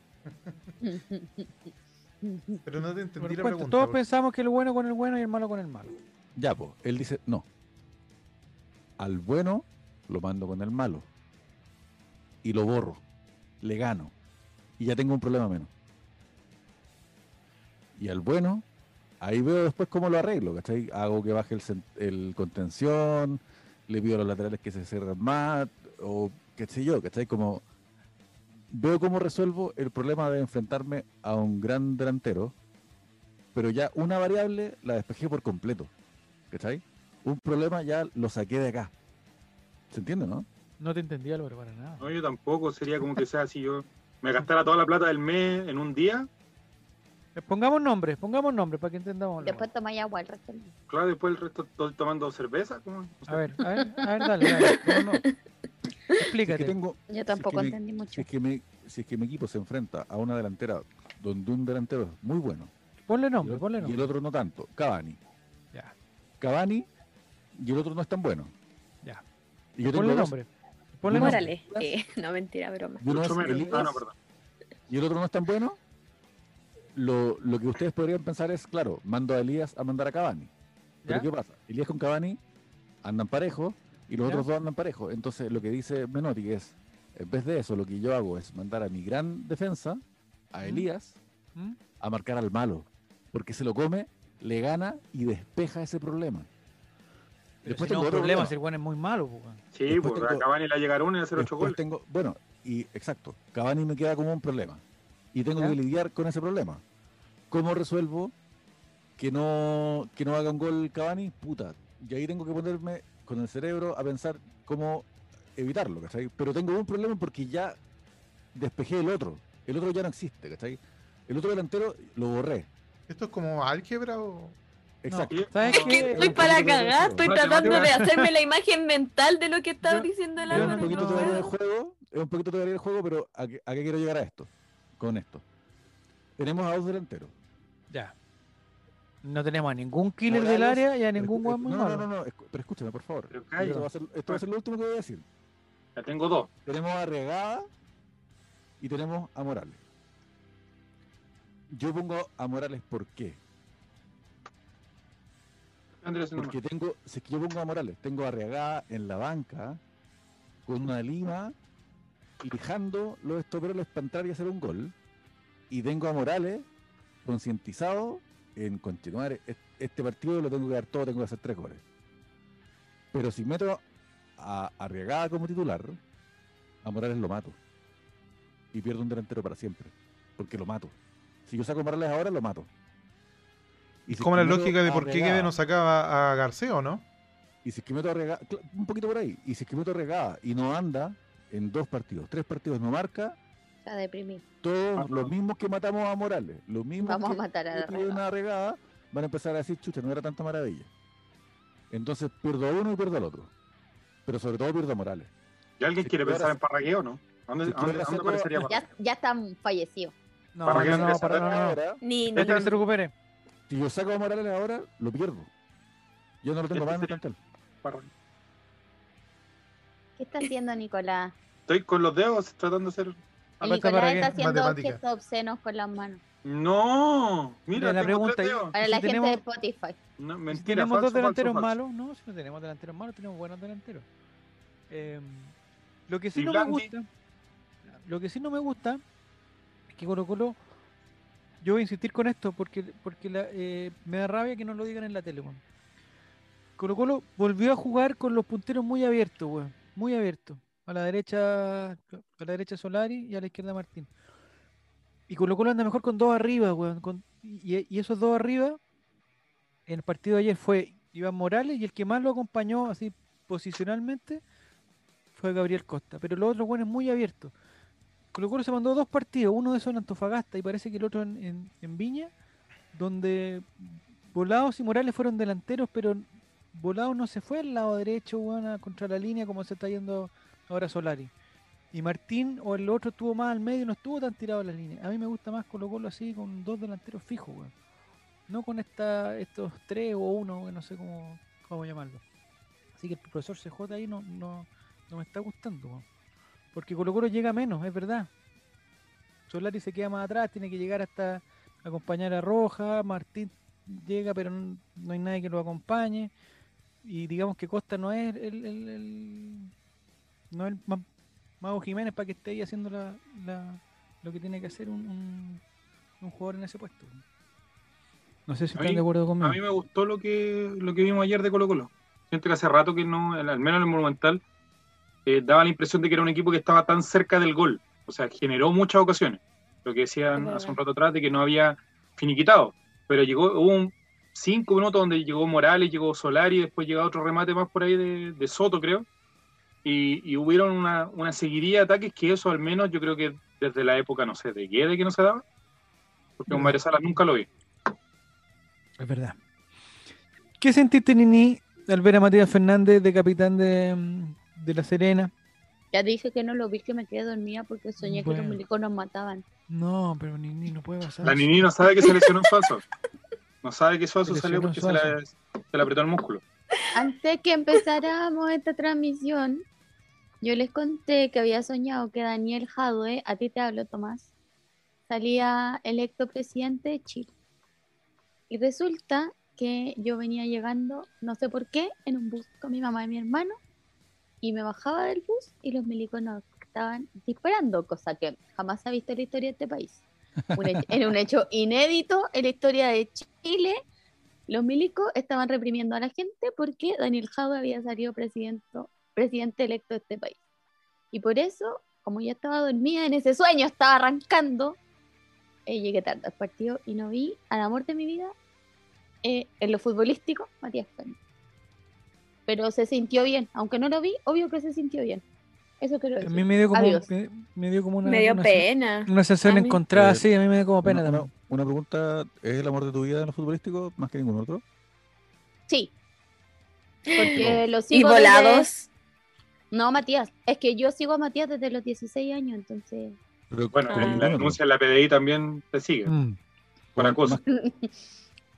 Pero no te entendí la pregunta. Todos pensamos que el bueno con el bueno y el malo con el malo. Ya, pues, él dice, no. Al bueno lo mando con el malo. Y lo borro. Le gano. Y ya tengo un problema menos. Y al bueno... Ahí veo después cómo lo arreglo, ¿cachai? Hago que baje el contención, le pido a los laterales que se cierren más, o qué sé yo, ¿cachai? Como veo cómo resuelvo el problema de enfrentarme a un gran delantero, pero ya una variable la despejé por completo, ¿cachai? Un problema ya lo saqué de acá. ¿Se entiende, no? No te entendí, Álvaro, para nada. No, yo tampoco. Sería como que sea si yo me gastara toda la plata del mes en un día... Pongamos nombres para que entendamos. Después tomáis agua el resto. Claro, después el resto estoy tomando cerveza. ¿Cómo? O sea, a ver, dale. No. Explícate. Si es que yo tampoco entendí mucho. Si es que mi equipo se enfrenta a una delantera donde un delantero es muy bueno. Ponle nombre. Y el otro no tanto. Cavani. Ya. Cavani y el otro no es tan bueno. Ya. Y yo tengo ponle nombre. Órale. No, mentira, broma. Y el otro no es tan bueno. lo que ustedes podrían pensar es, claro, mando a Elías a mandar a Cavani. Pero ¿qué pasa? Elías con Cavani andan parejos y los otros dos andan parejos. Entonces lo que dice Menotti es, en vez de eso, lo que yo hago es mandar a mi gran defensa, a Elías, a marcar al malo. Porque se lo come, le gana y despeja ese problema. Después si tengo otro problema, si el Juan es muy malo. Sí, porque a Cavani le va a llegar uno y hacer 8 goles. Bueno, y exacto, Cavani me queda como un problema. Y tengo que lidiar con ese problema. ¿Cómo resuelvo que no haga un gol Cavani? Puta. Y ahí tengo que ponerme con el cerebro a pensar cómo evitarlo, ¿cachai? Pero tengo un problema porque ya despejé el otro. El otro ya no existe, ¿cachai? El otro delantero lo borré. ¿Esto es como álgebra o...? Exacto. No. ¿Sabes qué? Estoy para cagar, estoy tratando de hacerme la imagen mental de lo que estaba diciendo el Álvaro. Es un poquito todavía el juego, pero ¿a qué quiero llegar a esto? Con esto. Tenemos a dos delanteros. Ya. No tenemos a ningún killer Morales, del área y a ningún guan muy malo. No, pero escúchame, por favor. Esto va a ser lo último que voy a decir. Ya tengo dos. Tenemos a Regada y tenemos a Morales. Yo pongo a Morales, ¿por qué? Porque tengo a Arriagada en la banca con una lima y fijando los estoperoles para entrar y hacer un gol, y tengo a Morales concientizado en continuar este partido, lo tengo que dar todo, tengo que hacer 3 goles. Pero si meto a Arriagada como titular, a Morales lo mato y pierdo un delantero para siempre, porque lo mato. Si yo saco a Morales ahora, lo mato. Y como la lógica de por qué Guede no sacaba a García, ¿no? Y si es que meto a Regada, un poquito por ahí, y si es que meto a Regada y no anda en 3 partidos no marca, está deprimido. Todos los mismos que matamos a Morales, los mismos vamos que a matar a una Regada, van a empezar a decir, chucha, no era tanta maravilla. Entonces pierdo a uno y pierdo al otro. Pero sobre todo pierdo a Morales. ¿Y alguien quiere pensar en Parragué o no? ¿Dónde parecería Parragué? Ya está fallecido. No, Parragué no para nada. No se recupere. Si yo saco a Morales ahora, lo pierdo. Yo no lo tengo más en el plantel. ¿Qué está haciendo Nicolás? Estoy con los dedos tratando de hacer... Nicolás está haciendo gestos obscenos con las manos. No, mira, la pregunta para la gente de Spotify. No, mentira, tenemos dos delanteros malos. No, si no tenemos delanteros malos, tenemos buenos delanteros. Lo que sí no me gusta es que Colo-Colo... Yo voy a insistir con esto porque me da rabia que no lo digan en la tele, weón. Colo-Colo volvió a jugar con los punteros muy abiertos, weón. Muy abiertos. A la derecha Solari y a la izquierda Martín. Y Colo-Colo anda mejor con 2 arriba, weón. Y esos 2 arriba, en el partido de ayer fue Iván Morales, y el que más lo acompañó así posicionalmente fue Gabriel Costa. Pero los otros, weón, es muy abierto. Colo-Colo se mandó 2 partidos, uno de esos en Antofagasta y parece que el otro en Viña, donde Volados y Morales fueron delanteros, pero Volados no se fue al lado derecho, bueno, contra la línea como se está yendo ahora Solari. Y Martín o el otro estuvo más al medio, no estuvo tan tirado a la línea. A mí me gusta más Colo-Colo así, con 2 delanteros fijos, bueno. No con estos 3 o 1, no sé cómo llamarlo. Así que el profesor CJ ahí no me está gustando, bueno. Porque Colo-Colo llega menos, es verdad. Solari se queda más atrás, tiene que llegar hasta acompañar a Roja. Martín llega, pero no hay nadie que lo acompañe. Y digamos que Costa no es el Mago Jiménez para que esté ahí haciendo lo que tiene que hacer un jugador en ese puesto. No sé si están de acuerdo conmigo. A mí me gustó lo que vimos ayer de Colo-Colo. Siento que hace rato que no, al menos en el Monumental, daba la impresión de que era un equipo que estaba tan cerca del gol. O sea, generó muchas ocasiones. Lo que decían hace un rato atrás de que no había finiquitado. Pero hubo 5 minutos donde llegó Morales, llegó Solari, después llegó otro remate más por ahí de Soto, creo. Y hubieron una seguidilla de ataques que eso al menos yo creo que desde la época, no sé, de Guede que no se daba. Porque con Mario Salas nunca lo vi. Es verdad. ¿Qué sentiste, Nini, al ver a Matías Fernández de capitán de La Serena? Ya dije que no lo vi, que me quedé dormida porque soñé que los milicos nos mataban. No, pero Nini no puede pasar. La Nini no sabe que se lesionó Suazo. No sabe que Suazo salió porque se le apretó el músculo. Antes que empezáramos esta transmisión, yo les conté que había soñado que Daniel Jadwe, a ti te hablo, Tomás, salía electo presidente de Chile. Y resulta que yo venía llegando, no sé por qué, en un bus con mi mamá y mi hermano, y me bajaba del bus y los milicos nos estaban disparando, cosa que jamás se ha visto en la historia de este país. Era un hecho inédito en la historia de Chile. Los milicos estaban reprimiendo a la gente porque Daniel Jadwe había salido presidente electo de este país. Y por eso, como ya estaba dormida en ese sueño, estaba arrancando, llegué tarde al partido y no vi al amor de mi vida, en lo futbolístico, Matías Fernández. Pero se sintió bien, aunque no lo vi, obvio que se sintió bien. Eso creo que a mí me dio como una sensación encontrada, sí, a mí me dio como pena también. Una pregunta, ¿es el amor de tu vida en lo futbolístico más que ningún otro? Sí. Porque los sigo. ¿Y Volados? Desde... No, Matías, es que yo sigo a Matías desde los 16 años, entonces... Pero, bueno, la denuncia de la PDI también te sigue. Buena cosa.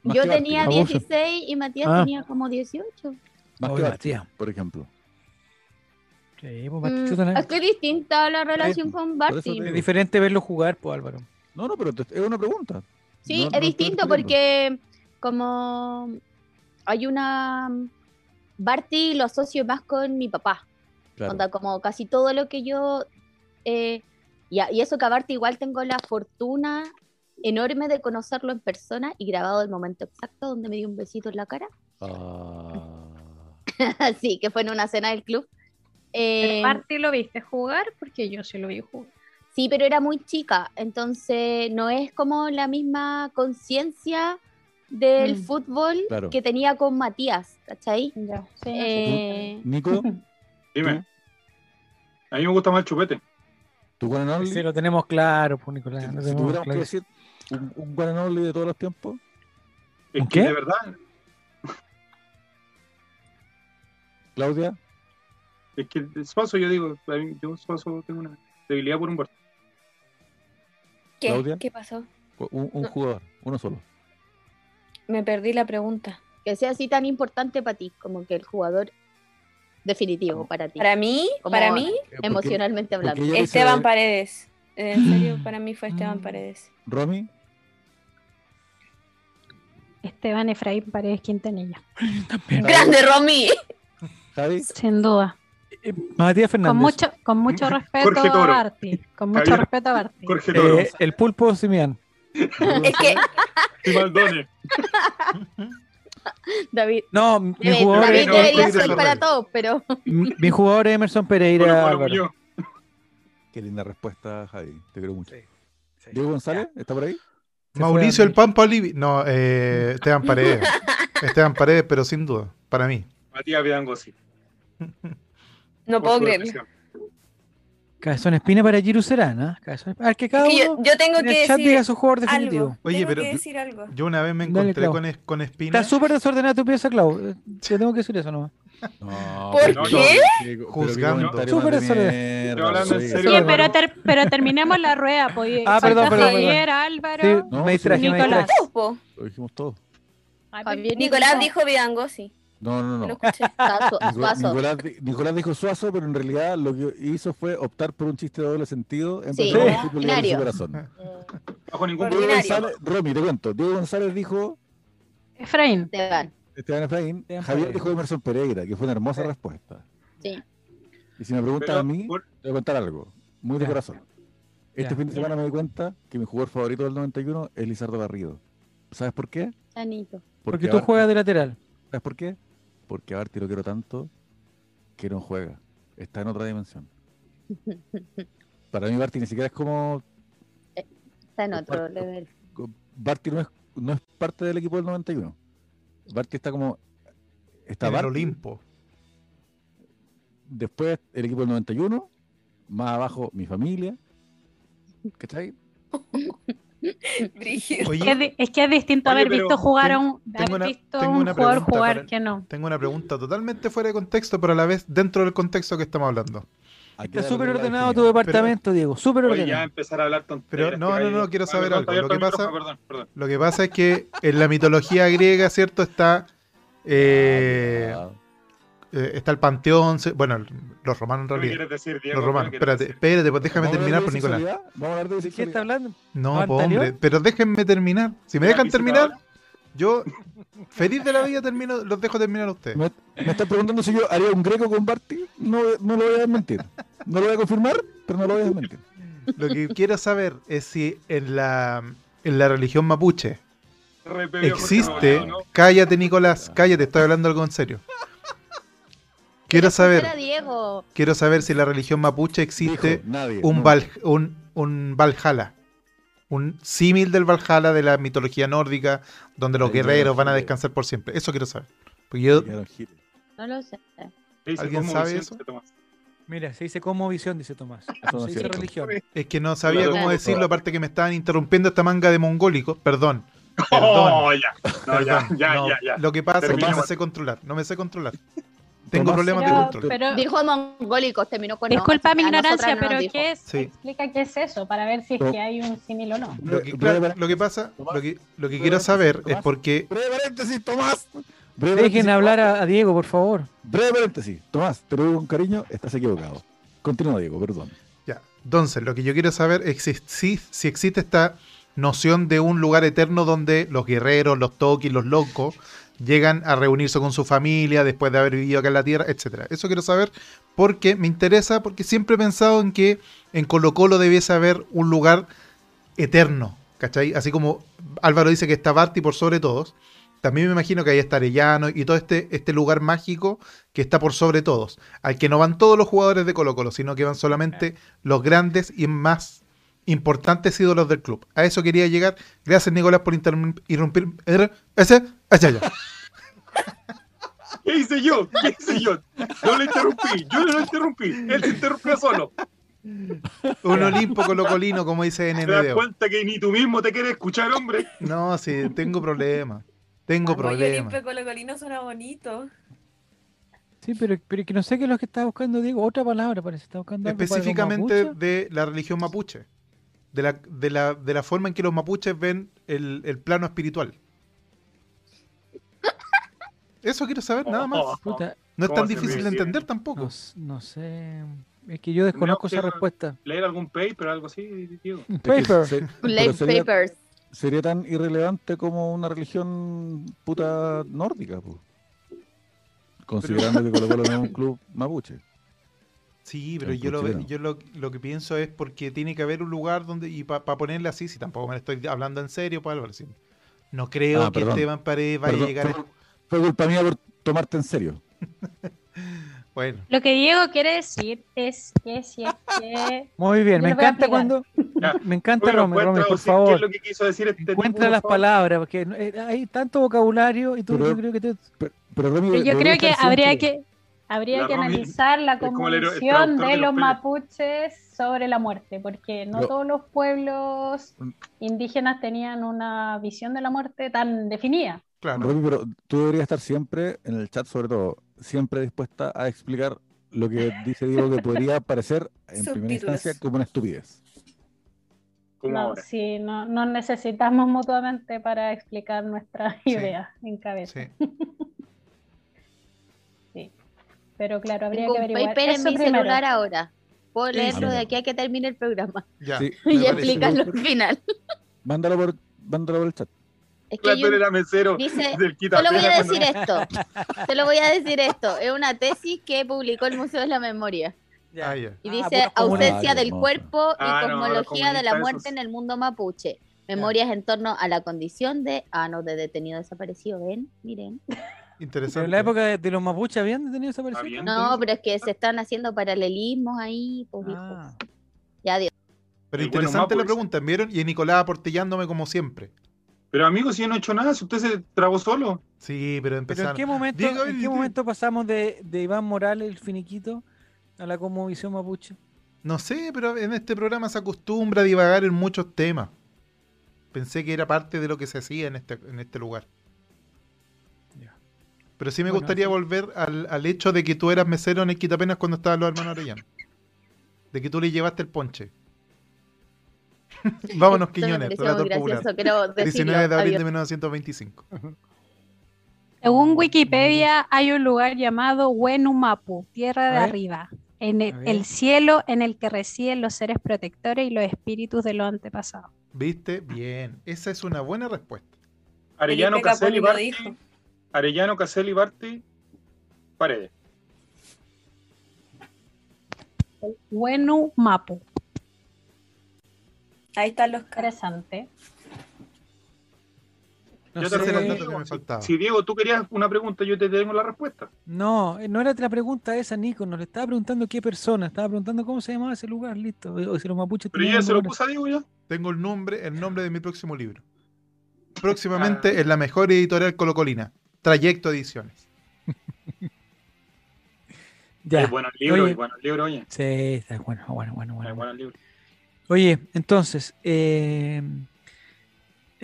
Yo tenía 16 y Matías tenía como 18. Más que Matías, por ejemplo. Sí, pues, es que es distinta la relación con Barty. Es diferente verlo jugar, pues, Álvaro. No, no, pero es una pregunta. Sí, no, es distinto porque como hay una... Barty lo asocio más con mi papá. Claro. Onda, como casi todo lo que yo... y eso que a Barty igual tengo la fortuna enorme de conocerlo en persona y grabado el momento exacto donde me dio un besito en la cara. Sí, que fue en una cena del club. Barty lo viste jugar, porque yo sí lo vi jugar. Sí, pero era muy chica, entonces no es como la misma conciencia del fútbol que tenía con Matías, ¿cachai? Ya, sí. Nico, dime. A mí me gusta más el chupete. ¿Tu Guaranoli? Sí, lo tenemos claro, pues, Nicolás. Si tuviéramos que decir un Guaranoli de todos los tiempos. Es que de verdad. Claudia. Es que el Suazo, yo digo, yo Suazo tengo una debilidad por un Barty. ¿Qué? Claudia, ¿qué pasó? Un jugador, uno solo. Me perdí la pregunta. Que sea así tan importante para ti, como que el jugador definitivo para ti. Para mí, emocionalmente hablando. Esteban Paredes. En serio, para mí fue Esteban Paredes. ¿Romy? Esteban Efraín Paredes Quintanilla. ¡Grande, Romy! ¿Javi? Sin duda. Matías Fernández. Con mucho respeto a Barty. Con mucho respeto a Barty. El Pulpo Simián. Es que... Simaldone. David. No, David debería ser para todos, pero... Mi jugador es Emerson Pereira. Bueno, qué linda respuesta, Javi. Te quiero mucho. Sí, sí. Diego González, ¿está por ahí? Mauricio el Pampa Olivi. No, Esteban Paredes. Esteban Paredes, pero sin duda, para mí. Matías Vidangosi. No puedo creerlo. Cabezón Espina para Giru Serán, que cada uno yo tengo en que el chat diga su jugador definitivo. Algo. Oye, tengo pero que decir algo. Yo una vez me encontré con Espina. Está súper desordenada tu pieza, Clau. Yo tengo que decir eso nomás. No, ¿por qué? No, juzgando. Súper desordenada. Sí, pero terminemos la rueda. Pues, perdón. Javier, Álvaro, sí, no, me distraje. Nicolás. Lo dijimos todo. Nicolás dijo Vidangosi. No. Lo escuché. Suazo. Nicolás dijo Suazo, pero en realidad lo que hizo fue optar por un chiste de doble sentido en de su corazón. Bajo ningún problema. Romy, te cuento. Diego González dijo... Esteban Efraín. Javier dijo Emerson Pereira, que fue una hermosa respuesta. Sí. Y si me preguntan a mí, te voy a contar algo. Muy de corazón. Este fin de semana me di cuenta que mi jugador favorito del 91 es Lizardo Garrido. ¿Sabes por qué? Tanito. Porque tú juegas de lateral. ¿Sabes por qué? Porque a Barty lo quiero tanto que no juega. Está en otra dimensión. Para mí Barty ni siquiera es como... Está en otro level. Barty no es parte del equipo del 91. Barty está como... Está en el Olimpo. Después el equipo del 91. Más abajo mi familia. ¿Cachai? Es que es distinto haber visto jugar a un jugador jugar que no. Tengo una pregunta totalmente fuera de contexto, pero a la vez dentro del contexto que estamos hablando. Está súper ordenado tu departamento, Diego. Súper ordenado. Ya empezar a hablar tonterías. Pero no, quiero saber algo. Lo que pasa es que en la mitología griega, ¿cierto? Está el panteón, bueno, Los romanos en realidad. ¿Qué quieres decir, Diego? Los romanos. Espérate, pues déjame terminar por Nicolás. ¿Vamos a hablar de qué está hablando? No, pues hombre, pero déjenme terminar. Si me dejan terminar, yo feliz de la vida termino, los dejo terminar a ustedes. Me están preguntando si yo haría un greco con Barty. No lo voy a desmentir. No lo voy a confirmar, pero no lo voy a desmentir. Lo que quiero saber es si en la religión mapuche existe... No, no. Cállate, Nicolás, cállate, estoy hablando algo en serio. Quiero saber si en la religión mapuche existe un Valhalla, un símil del Valhalla de la mitología nórdica, donde los guerreros van a descansar por siempre. Eso quiero saber. Porque yo... No lo sé. ¿Alguien sabe eso? Mira, se dice cosmovisión, dice Tomás. Se dice religión. Es que no sabía cómo decirlo, aparte que me estaban interrumpiendo esta manga de mongólicos. Perdón. Lo que pasa es que no me sé controlar. Tengo problemas de control. Pero dijo mongólicos, terminó con... Disculpa mi ignorancia, pero ¿qué es? Sí. Explica qué es eso, para ver si es que hay un símil o no. Lo que quiero saber es porque... Breve paréntesis, Tomás. Dejen hablar a Diego, por favor. Breve paréntesis, Tomás, te lo digo con cariño, estás equivocado. Continúa, Diego, perdón. Ya, entonces, lo que yo quiero saber es si existe esta noción de un lugar eterno donde los guerreros, los toquis, los locos llegan a reunirse con su familia después de haber vivido acá en la tierra, etcétera. Eso quiero saber porque me interesa, porque siempre he pensado en que en Colo Colo debiese haber un lugar eterno, ¿cachai? Así como Álvaro dice que está Barty por sobre todos, también me imagino que ahí está Arellano y todo este lugar mágico que está por sobre todos, al que no van todos los jugadores de Colo Colo, sino que van solamente los grandes y más importantes ídolos del club. A eso quería llegar. Gracias, Nicolás, por interrumpir. ¿Qué hice yo? No lo interrumpí. Yo no lo interrumpí. Él se interrumpió solo. Un Olimpo colocolino, como dice NND. ¿Te das cuenta que ni tú mismo te quieres escuchar, hombre? No, sí, tengo problemas. Olimpo colocolino suena bonito. Sí, pero que no sé qué es lo que está buscando, Diego. Otra palabra parece que está buscando. Específicamente de la religión mapuche. De la forma en que los mapuches ven el plano espiritual. Eso quiero saber, nada más. No es tan difícil de entender tampoco. No sé. Es que yo desconozco esa respuesta. ¿Leer algún paper o algo así, tío? Papers. Sería tan irrelevante como una religión puta nórdica, pues. Considerando que Colo Colo no es un club mapuche. Sí, pero yo lo que pienso es porque tiene que haber un lugar donde, y para ponerle así, si tampoco me lo estoy hablando en serio, pues Álvaro, si no creo que Esteban Paredes vaya a llegar... Fue culpa mía por tomarte en serio. Bueno. Lo que Diego quiere decir es que si es que... Muy bien, me encanta cuando... Me encanta, Romy, por favor. ¿Qué es lo que quiso decir encuentra las palabras, porque hay tanto vocabulario y tú yo creo que... Yo creo que habría que... Habría que analizar la cosmovisión de los mapuches sobre la muerte, porque no todos los pueblos indígenas tenían una visión de la muerte tan definida. Claro, Romy, pero tú deberías estar siempre, en el chat sobre todo, siempre dispuesta a explicar lo que dice Diego, que podría parecer en primera instancia como una estupidez. No necesitamos mutuamente para explicar nuestras ideas en cabeza. Sí. Pero claro, habría que averiguar. Paper en mi celular ahora. Puedo leerlo de aquí a que termine el programa. Ya. Sí, y explicarlo al final. Mándalo por el chat. Es que era mesero. Dice, te lo voy a decir esto. Es una tesis que publicó el Museo de la Memoria. Y dice ausencia del cuerpo y cosmología de la muerte en el mundo mapuche. Memorias en torno a la condición de detenido desaparecido. Miren. Interesante. ¿En la época de los mapuches habían detenido desaparecido? No, pero es que se están haciendo paralelismos ahí. Pues, ya, adiós. Pero interesante la pregunta, ¿vieron? Y Nicolás aportillándome como siempre. Pero amigos, si yo no he hecho nada, si usted se trabó solo. Sí, pero empezaron. ¿Pero ¿En qué momento pasamos de Iván Morales, el finiquito, a la cosmovisión mapuche? No sé, pero en este programa se acostumbra a divagar en muchos temas. Pensé que era parte de lo que se hacía en este lugar. Pero sí me gustaría volver al hecho de que tú eras mesero en el Quitapenas cuando estaban los hermanos Arellano. De que tú le llevaste el ponche. Vámonos, Quiñones, relator popular. 19 de abril de 1925. Según Wikipedia, hay un lugar llamado Huenumapu, Tierra de Arriba, en el cielo en el que residen los seres protectores y los espíritus de los antepasados. ¿Viste? Bien, esa es una buena respuesta. Arellano Caselli Barti, Paredes. Bueno, Mapu. Ahí están los interesantes. No, yo te si Diego, tú querías una pregunta, yo te tengo la respuesta. No, no era la pregunta esa, Nico. No le estaba preguntando qué persona, estaba preguntando cómo se llamaba ese lugar, listo. O si los mapuches. Pero ya se lo puse a Diego ya. Tengo el nombre de mi próximo libro. Próximamente en la mejor editorial colocolina, Trayecto Ediciones. Ya. Es bueno el libro, oye, es bueno el libro, oye. Sí, está bueno. Es bueno el libro. Oye, entonces, es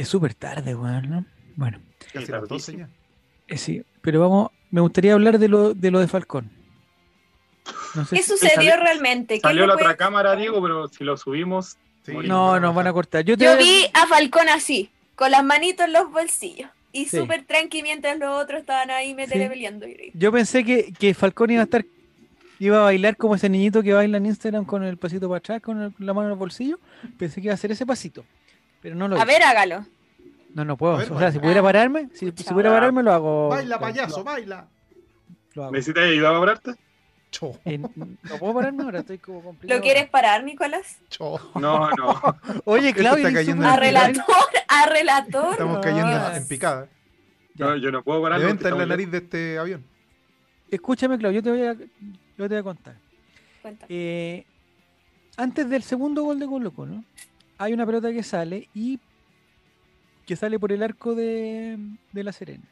súper tarde, weón, ¿no? Bueno, casi las 12 ya. Sí, pero me gustaría hablar de lo de Falcón. No sé. ¿Qué sucedió realmente? Salió la otra cámara, Diego, pero si lo subimos... Sí. No, nos van a cortar. Yo vi a Falcón así, con las manitos en los bolsillos, y súper tranqui, mientras los otros estaban ahí peleando. Yo pensé que Falcón iba a bailar como ese niñito que baila en Instagram con el pasito para atrás, con la mano en los bolsillos. Pensé que iba a hacer ese pasito. Pero no lo hice. A ver, hágalo. No puedo. Ver, o sea, si pudiera pararme, lo hago. Baila, payaso, baila. ¿Necesitas ayuda a pararte? No puedo pararme ahora, estoy como complicado. ¿Lo quieres parar, Nicolás? No. Oye, Claudio, a relator. Estamos cayendo en picada. No, yo no puedo pararme. Levanta la nariz de este avión. Escúchame, Claudio, yo te voy a contar. Antes del segundo gol de Colo-Colo, ¿no? Hay una pelota que sale por el arco de La Serena.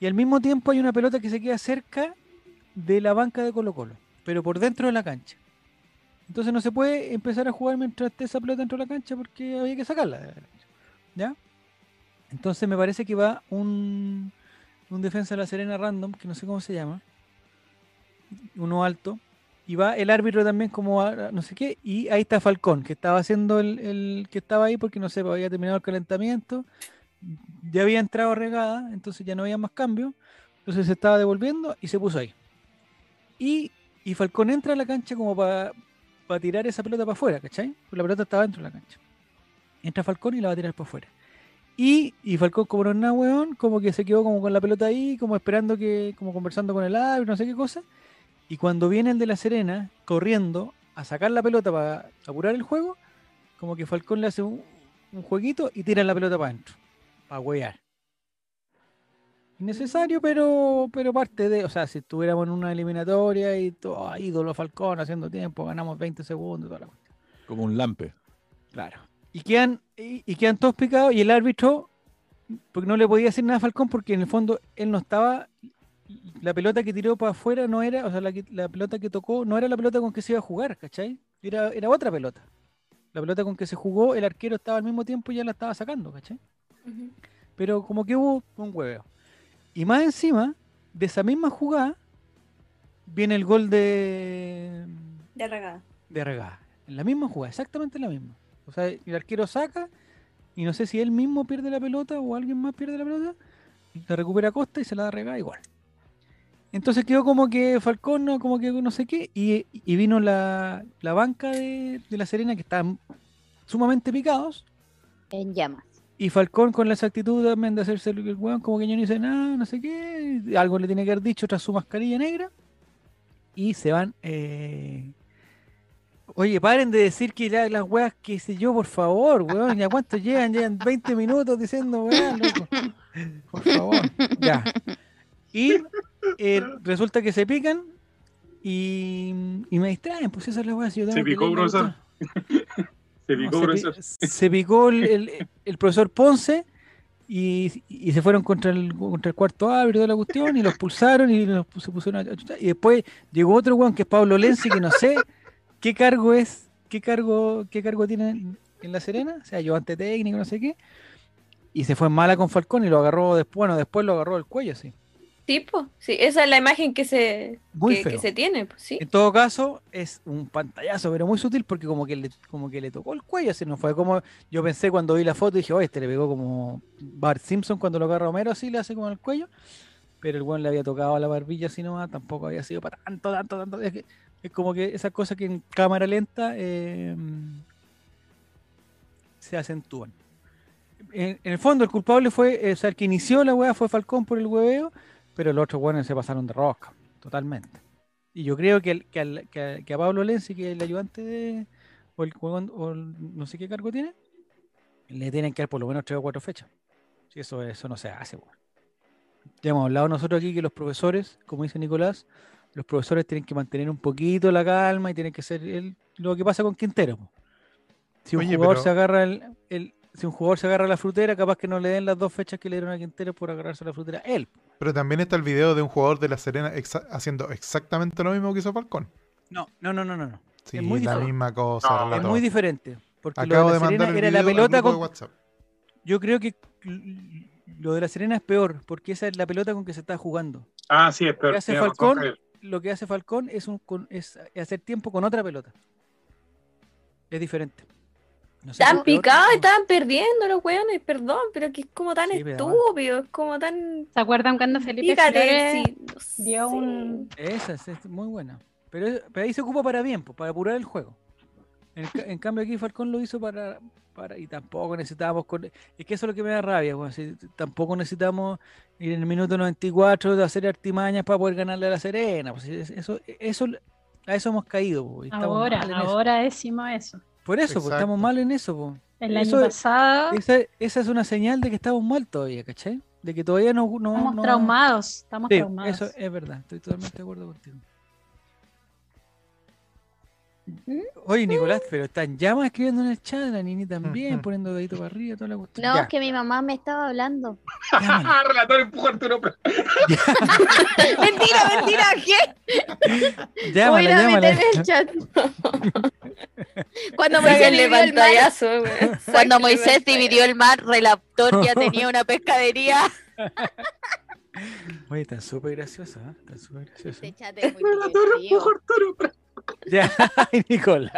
Y al mismo tiempo hay una pelota que se queda cerca de la banca de Colo-Colo, pero por dentro de la cancha. Entonces no se puede empezar a jugar mientras esté esa pelota dentro de la cancha porque había que sacarla de la cancha, ¿ya? Entonces me parece que va un defensa de La Serena random, que no sé cómo se llama, uno alto. Y va el árbitro también como no sé qué, y ahí está Falcón, que estaba haciendo el que estaba ahí porque no sé, había terminado el calentamiento, ya había entrado regada, entonces ya no había más cambio, entonces se estaba devolviendo y se puso ahí. Y Falcón entra a la cancha como para tirar esa pelota para afuera, ¿cachai? Pues la pelota estaba dentro de la cancha. Entra Falcón y la va a tirar para afuera. Y Falcón, como no es nada, weón, como que se quedó como con la pelota ahí, como esperando como conversando con el árbitro, no sé qué cosa. Y cuando viene el de La Serena corriendo a sacar la pelota para apurar el juego, como que Falcón le hace un jueguito y tira la pelota para adentro, para huear. Innecesario, pero parte de... O sea, si estuviéramos en una eliminatoria y todo, ídolo Falcón haciendo tiempo, ganamos 20 segundos, toda la cuestión. Como un lampe. Claro. Y quedan todos picados y el árbitro, porque no le podía decir nada a Falcón porque en el fondo él no estaba... La pelota que tiró para afuera no era, o sea, la pelota que tocó no era la pelota con que se iba a jugar, ¿cachai? Era otra pelota. La pelota con que se jugó, el arquero estaba al mismo tiempo y ya la estaba sacando, ¿cachai? Uh-huh. Pero como que hubo un hueveo. Y más encima, de esa misma jugada, viene el gol de regada. De regada. En la misma jugada, exactamente la misma. O sea, el arquero saca y no sé si él mismo pierde la pelota o alguien más pierde la pelota, la recupera Costa y se la da regada igual. Entonces quedó como que Falcón, ¿no? Como que no sé qué, y vino la banca de La Serena, que estaban sumamente picados. En llamas. Y Falcón con la exactitud también de hacerse el hueón, como que yo no hice nada, no sé qué, algo le tiene que haber dicho tras su mascarilla negra, y se van. Oye, paren de decir que ya las weas, qué sé yo, por favor, weón, ¿ya cuánto llevan? Llevan 20 minutos diciendo, weón, loco. Por favor, ya. Y resulta que se pican y me distraen, pues esa es la wea. Se picó, profesor. Se picó el profesor Ponce y se fueron contra el cuarto árbitro de la cuestión y los expulsaron y se pusieron a chutar. Y después llegó otro weón que es Pablo Lenzi, que no sé qué cargo es, qué cargo tiene en La Serena, o sea, ayudante técnico, no sé qué. Y se fue en mala con Falcón y lo agarró después lo agarró del cuello, sí. Tipo, sí, esa es la imagen que se tiene, pues, sí. En todo caso, es un pantallazo, pero muy sutil, porque como que le tocó el cuello, así no fue como yo pensé cuando vi la foto y dije, oye, este le pegó como Bart Simpson cuando lo agarra Homero, así le hace como el cuello, pero el weón le había tocado la barbilla así nomás, tampoco había sido para tanto, es que Es como que esas cosas que en cámara lenta se acentúan. En el fondo, el culpable fue, o sea, el que inició la hueá fue Falcón por el hueveo, pero los otros hueones se pasaron de rosca, totalmente. Y yo creo que a Pablo Lenzi, que es el ayudante de, o el no sé qué cargo tiene, le tienen que dar por lo menos 3 o 4 fechas. Si eso no se hace, bueno. Ya hemos hablado nosotros aquí que los profesores, como dice Nicolás, los profesores tienen que mantener un poquito la calma y tienen que ser lo que pasa con Quintero. Si un jugador se agarra si un jugador se agarra la frutera, capaz que no le den las 2 fechas que le dieron a Quintero por agarrarse la frutera él. Pero también está el video de un jugador de La Serena haciendo exactamente lo mismo que hizo Falcón. No. Sí, es muy diferente. Misma cosa. No, es muy diferente. Porque acabo lo de La Serena mandar el era la pelota con... Yo creo que lo de La Serena es peor, porque esa es la pelota con que se está jugando. Ah, sí, es peor. Lo que hace Falcón es hacer tiempo con otra pelota. Es diferente. No sé, tan picados, estaban perdiendo los hueones, perdón, pero que es como tan estúpido, es como tan... ¿Se acuerdan cuando Felipe Flores dio un...? Esa es muy buena, pero ahí se ocupa para bien, para apurar el juego. En cambio aquí Falcón lo hizo para y tampoco necesitábamos... Es que eso es lo que me da rabia, bueno, si tampoco necesitamos ir en el minuto 94 de hacer artimañas para poder ganarle a La Serena, pues eso a eso hemos caído. Pues, ahora decimos eso. Por eso, pues, estamos mal en eso. Pues. El año pasado... Esa es una señal de que estamos mal todavía, ¿cachai? De que todavía no estamos traumados. Estamos traumados. Eso es verdad, estoy totalmente de acuerdo contigo. Oye, Nicolás, pero están llamas escribiendo en el chat, la Nini también, poniendo dedito para arriba, toda la cuestión. No, ya. Es que mi mamá me estaba hablando. Relator, empuja a Arturo. mentira, ¿qué? Llámala, voy a meterme en el chat. Cuando Moisés dividió el mar, cuando Moisés dividió el mar, Relator ya tenía una pescadería. Oye, está súper graciosa, ¿eh? Está súper graciosa. Relator, empuja a Arturo. Ya, Nicolás.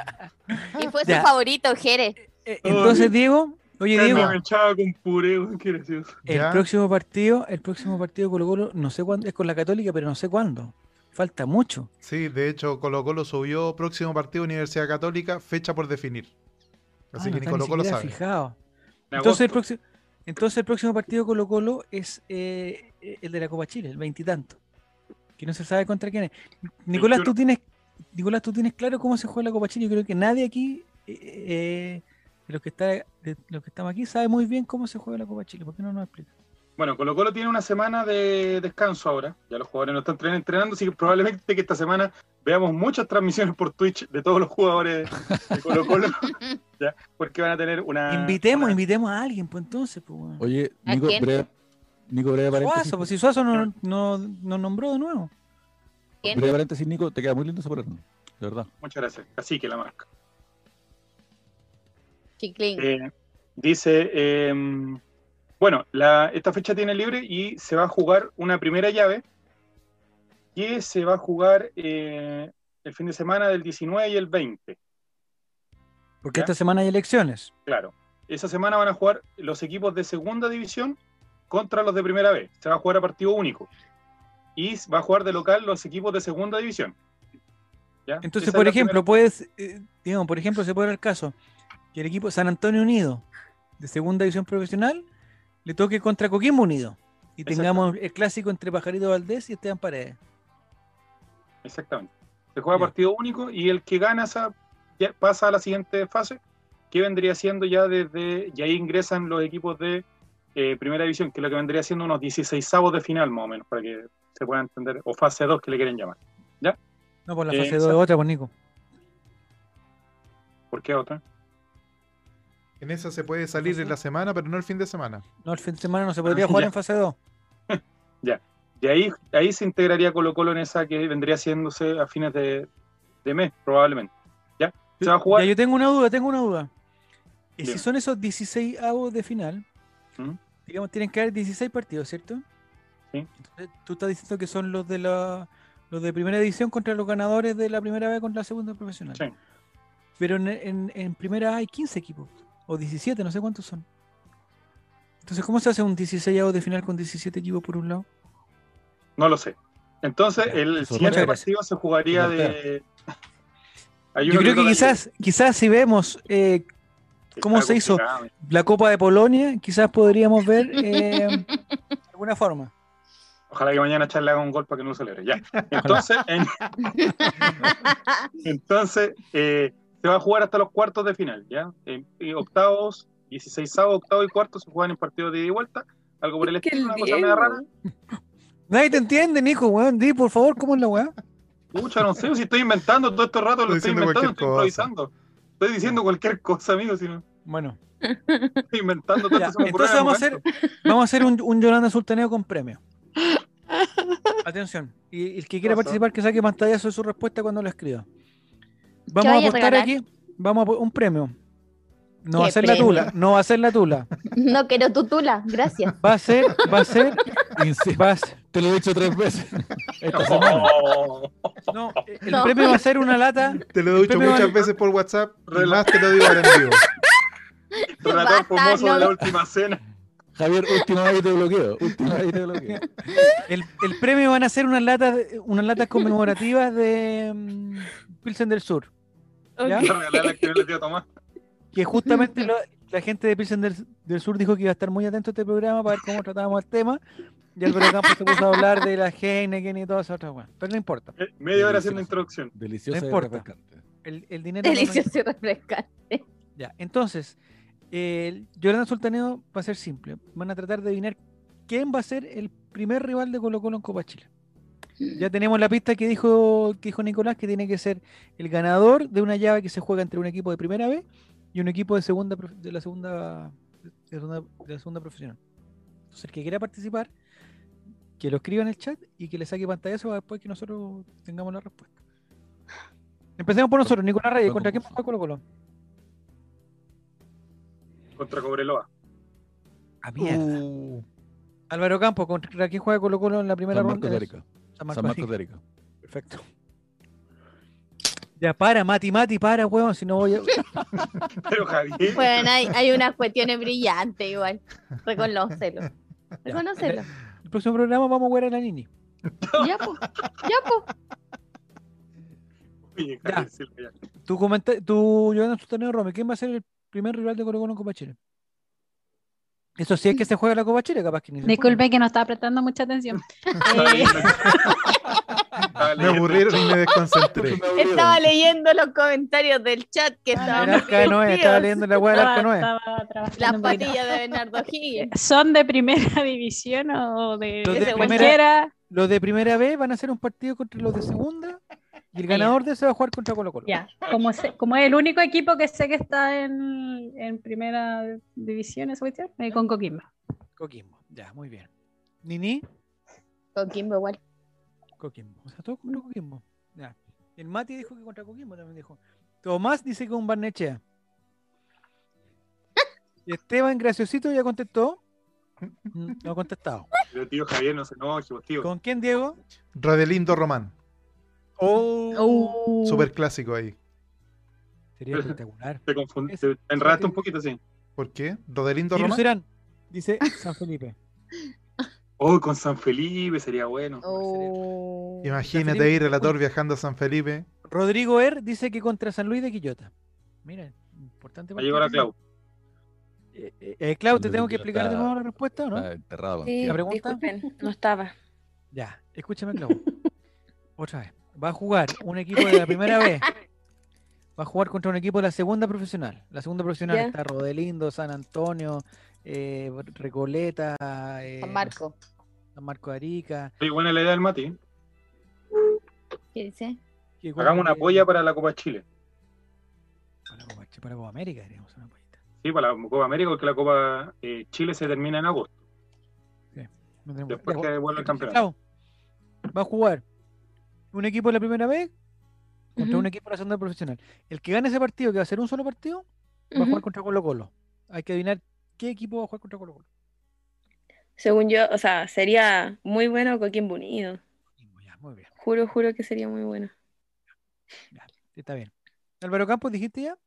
Y fue su favorito, Jerez. Entonces, Diego, el próximo partido de Colo-Colo, no sé cuándo, es con la Católica, pero no sé cuándo. Falta mucho. Sí, de hecho, Colo-Colo subió próximo partido Universidad Católica, fecha por definir. Así que ni Colo-Colo sabe. Fijado. Entonces el próximo partido de Colo-Colo es el de la Copa Chile, el 20 y tanto. Que no se sabe contra quién es. Nicolás, ¿tú tienes claro cómo se juega la Copa Chile? Yo creo que nadie aquí, de los que estamos aquí, sabe muy bien cómo se juega la Copa Chile. ¿Por qué no nos explicas? Bueno, Colo-Colo tiene una semana de descanso ahora. Ya los jugadores no están entrenando, así que probablemente que esta semana veamos muchas transmisiones por Twitch de todos los jugadores de Colo-Colo. ¿Ya? Porque van a tener una... Invitemos a alguien, pues entonces. Pues, bueno. Oye, Nico Brea paréntesis. Suazo, pues si Suazo no nombró de nuevo. Breve paréntesis, Nico, te queda muy lindo ese programa, de verdad. Muchas gracias, así que la marca. Dice, bueno, esta fecha tiene libre y se va a jugar una primera llave que se va a jugar el fin de semana del 19 y el 20. Porque esta semana hay elecciones. Claro, esa semana van a jugar los equipos de segunda división contra los de primera B. Se va a jugar a partido único. Y va a jugar de local los equipos de segunda división. ¿Ya? Entonces, esa, por ejemplo, primera... por ejemplo, se puede dar el caso que el equipo San Antonio Unido de segunda división profesional le toque contra Coquimbo Unido y tengamos el clásico entre Pajarito Valdés y Esteban Paredes. Exactamente. Se juega partido único y el que gana pasa a la siguiente fase, que vendría siendo ya desde... Y ahí ingresan los equipos de primera división, que es lo que vendría siendo unos 16avos de final, más o menos, para que se pueda entender, o fase 2 que le quieren llamar. ¿Ya? No, por la fase 2 es otra, por Nico. ¿Por qué otra? En esa se puede salir en la semana, pero no el fin de semana. No, el fin de semana no se podría jugar en fase 2. Ya. De ahí se integraría Colo-Colo en esa que vendría haciéndose a fines de mes, probablemente. ¿Ya? Se va a jugar. Ya, yo tengo una duda. ¿Y si son esos 16avos de final? Digamos, tienen que haber 16 partidos, ¿cierto? Sí. Entonces, tú estás diciendo que son los de primera división contra los ganadores de la primera B contra la segunda profesional. Sí. Pero en primera A hay 15 equipos, o 17, no sé cuántos son. Entonces, ¿cómo se hace un 16avo de final con 17 equipos por un lado? No lo sé. Entonces, el siguiente partido se jugaría de... Yo creo que quizás si vemos cómo se hizo la Copa de Polonia, quizás podríamos ver de alguna forma. Ojalá que mañana Charles haga un gol para que no lo celebre. Ya. Entonces, se va a jugar hasta los cuartos de final. Ya, octavos, 16avos, octavos y cuartos se juegan en partidos de ida y vuelta. Algo por el estilo, una cosa media rara. Nadie te entiende, Nico, weón. Di, por favor, ¿cómo es la weá? Pucha, no sé, si estoy inventando todo este rato, estoy improvisando. Estoy diciendo cualquier cosa, amigo, si no... Bueno. Estoy inventando todo esto. Entonces vamos a hacer un Yolanda Sultaneo con premio. Atención. Y el que quiera participar, que saque pantallazo de su respuesta cuando lo escriba. Vamos a apostar aquí. Vamos a un premio. No va a ser la tula, No quiero tu tula, gracias. Va a ser, te lo he dicho 3 veces. Esta semana. No, el premio va a ser una lata. Te lo he dicho muchas veces por WhatsApp, relás te lo digo ahora en vivo. Relator famoso de la última cena. Javier, última vez te bloqueo. El premio van a ser unas latas conmemorativas de Pilsen del Sur. ¿Ya? Okay. Regalarla que yo le quiero tomar. Que justamente la gente de Pilsen del Sur dijo que iba a estar muy atento a este programa para ver cómo tratábamos el tema. Y Alberto Campos se puso a hablar de la Heineken y todas esas otras cosas. Pero no importa. Media hora haciendo introducción. Deliciosa no y importa. Refrescante. El dinero delicioso y refrescante. Ya, entonces, Yolanda Sultaneo va a ser simple. Van a tratar de adivinar quién va a ser el primer rival de Colo Colo en Copa Chile. Ya tenemos la pista que dijo Nicolás, que tiene que ser el ganador de una llave que se juega entre un equipo de primera B y un equipo de la segunda profesional. Entonces, el que quiera participar, que lo escriba en el chat y que le saque pantallazo para después que nosotros tengamos la respuesta. Empecemos por nosotros. Nicolás Reyes, ¿contra quién juega Colo Colo? Contra Cobreloa. ¡A mierda! Álvaro Campos, ¿contra quién juega Colo Colo en la primera ronda? San Marcos de Arica. Perfecto. Ya para, Mati, para, huevón, si no voy a... Pero Javier... Bueno, hay unas cuestiones brillantes igual. Reconócelo. El próximo programa vamos a jugar a la Nini. Ya, po. Tu Yolanda Sultaneo Rome, ¿quién va a ser el primer rival de Colo Colo en Copa Chile? Eso sí es que se juega la Copa Chile, capaz que ni se disculpe que no estaba prestando mucha atención. Me aburrieron y me desconcentré. Estaba leyendo los comentarios del chat que estaban. Estaba leyendo la hueá de Arcanoe. Las patillas de Bernardo Higgins. ¿Son de primera división o de cualquiera? Los de primera B van a hacer un partido contra los de segunda. Y el ganador de ese va a jugar contra Colo Colo. Ya, como es el único equipo que sé que está en primera división, ¿es cuestión? Con Coquimbo, ya, muy bien. ¿Nini? Coquimbo igual. Coquimbo, o sea, todo contra Coquimbo. Ya. El Mati dijo que contra Coquimbo también dijo. Tomás dice que con Barnechea. Y Esteban Graciosito ya contestó. No ha contestado. Pero tío Javier, no se enoje, tío. ¿Con quién, Diego? Radelindo Román. Oh. Super clásico ahí. Sería espectacular. Te confundí, te enredaste un poquito, sí. ¿Por qué? Rodelindo Román. Dice San Felipe. Oh, con San Felipe sería bueno. Oh. Imagínate Felipe, ahí, relator viajando a San Felipe. Rodrigo Er dice que contra San Luis de Quillota. Mira, importante. Ahí llegó la Clau. Clau, ¿te tengo que explicar de nuevo la respuesta o no? Enterrado. Sí, la pregunta. Disculpen, no estaba. Ya, escúchame, Clau. Otra vez. Va a jugar un equipo de la primera B. Va a jugar contra un equipo de la segunda profesional. La segunda profesional está Rodelindo, San Antonio, Recoleta, San Marco de Arica. Muy buena la idea del Mati. ¿Qué dice? Hagamos una polla para la Copa Chile. Para Copa América, diríamos una pollita. Sí, para la Copa América, porque la Copa Chile se termina en agosto. Sí. Después que vuelve el campeonato. Va a jugar un equipo de la primera vez contra un equipo de la segunda profesional. El que gane ese partido, que va a ser un solo partido, va a jugar contra Colo Colo. Hay que adivinar qué equipo va a jugar contra Colo Colo. Según yo, o sea, sería muy bueno Coquimbo Unido. Ya, muy bien. Juro que sería muy bueno. Ya, está bien. Álvaro Campos, ¿dijiste ya?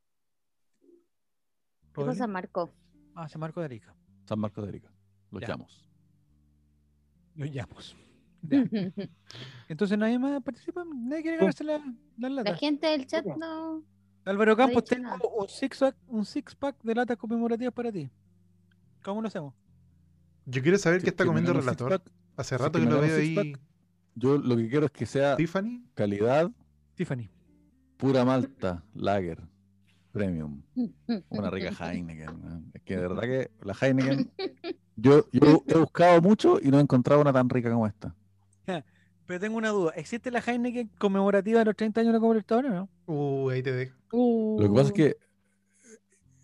Dijo San Marco. Ah, San Marco de Arica. San Marco de Arica. Los llamos. Ya. Entonces nadie más participa, nadie quiere ganarse la lata. La gente del chat no. Álvaro Campos, tengo un six pack de latas conmemorativas para ti. ¿Cómo lo hacemos? Yo quiero saber qué está comiendo el relator. Hace rato que lo veo ahí. Yo lo que quiero es que sea Tiffany, calidad Tiffany, pura malta, lager, premium, una rica Heineken, ¿no? Es que de verdad que la Heineken yo he buscado mucho y no he encontrado una tan rica como esta. Pero tengo una duda, ¿existe la Heineken conmemorativa de los 30 años de la colectora o no? Ahí te dejo. Lo que pasa es que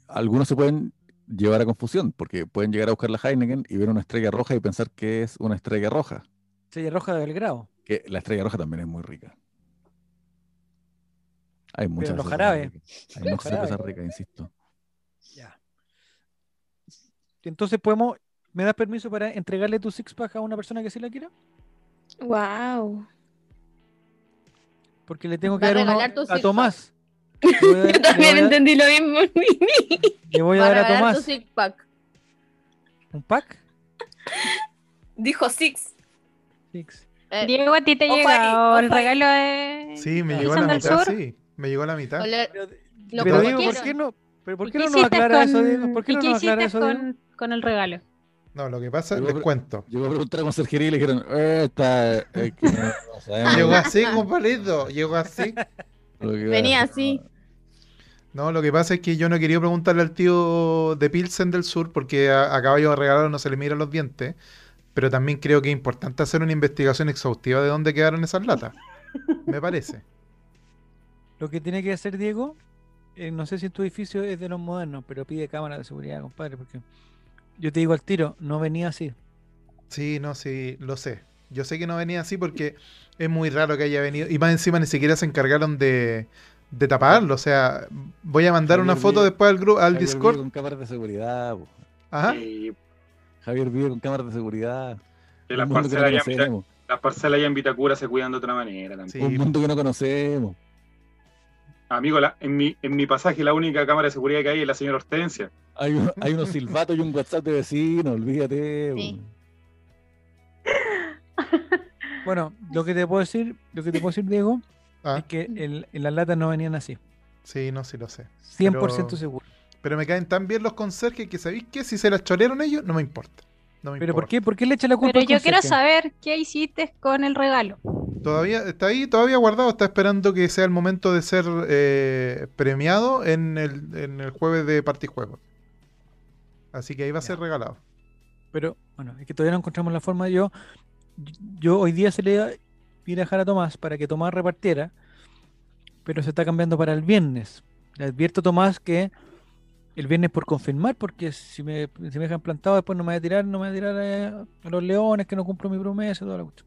algunos se pueden llevar a confusión, porque pueden llegar a buscar la Heineken y ver una estrella roja y pensar que es una estrella roja. Estrella roja de Belgrado. Que la estrella roja también es muy rica. Hay muchas cosas ricas. Hay muchas cosas ricas, insisto. Ya. Entonces podemos, ¿me das permiso para entregarle tu six pack a una persona que sí la quiera? Wow. Porque le tengo que dar uno a Tomás. Yo también entendí lo mismo. Le voy a dar a Tomás. Tu six pack. ¿Un pack? Dijo six. Six. Diego, a ti te llegó el regalo de. Sí, me llegó a la mitad, sí. Me llegó a la mitad. Pero Diego, ¿por qué no nos aclara eso, Diego? ¿Por qué no nos aclara eso con el regalo? No, lo que pasa, les cuento. Llegó a preguntar a conserjería y le dijeron, llegó así, compadrito, llegó así. Venía así. No, lo que pasa es que yo no quería preguntarle al tío de Pilsen del Sur, porque a caballo de regalo no se le miran los dientes. Pero también creo que es importante hacer una investigación exhaustiva de dónde quedaron esas latas. Me parece. Lo que tiene que hacer Diego, no sé si tu edificio es de los modernos, pero pide cámara de seguridad, compadre, porque yo te digo al tiro, no venía así. Sí, no, sí, lo sé. Yo sé que no venía así porque es muy raro que haya venido. Y más encima ni siquiera se encargaron de taparlo. O sea, voy a mandar una foto después al grupo, al Discord. Con cámaras de seguridad. Ajá. Javier vive con cámaras de seguridad. Las parcelas allá en Vitacura se cuidan de otra manera también. Sí, un mundo que no conocemos. Amigo, en mi pasaje la única cámara de seguridad que hay es la señora Hortensia. Hay unos silbatos y un WhatsApp de vecinos, olvídate. Sí. Bueno, lo que te puedo decir, Diego, es que en las latas no venían así. Sí, no, sí lo sé. 100% seguro. Pero me caen tan bien los conserjes que, ¿sabéis qué? Si se las chorearon ellos, no me importa. ¿Pero por qué? ¿Por qué le echa la culpa al conserje? Pero yo quiero saber qué hiciste con el regalo. Todavía está ahí, todavía guardado, está esperando que sea el momento de ser premiado en el jueves de Partijuegos. Así que ahí va a ser regalado. Pero, bueno, es que todavía no encontramos la forma. Yo hoy día se le iba a dejar a Tomás para que Tomás repartiera, pero se está cambiando para el viernes. Le advierto a Tomás que el viernes por confirmar, porque si me dejan plantado después no me voy a tirar a los leones, que no cumplo mi promesa, toda la cuestión.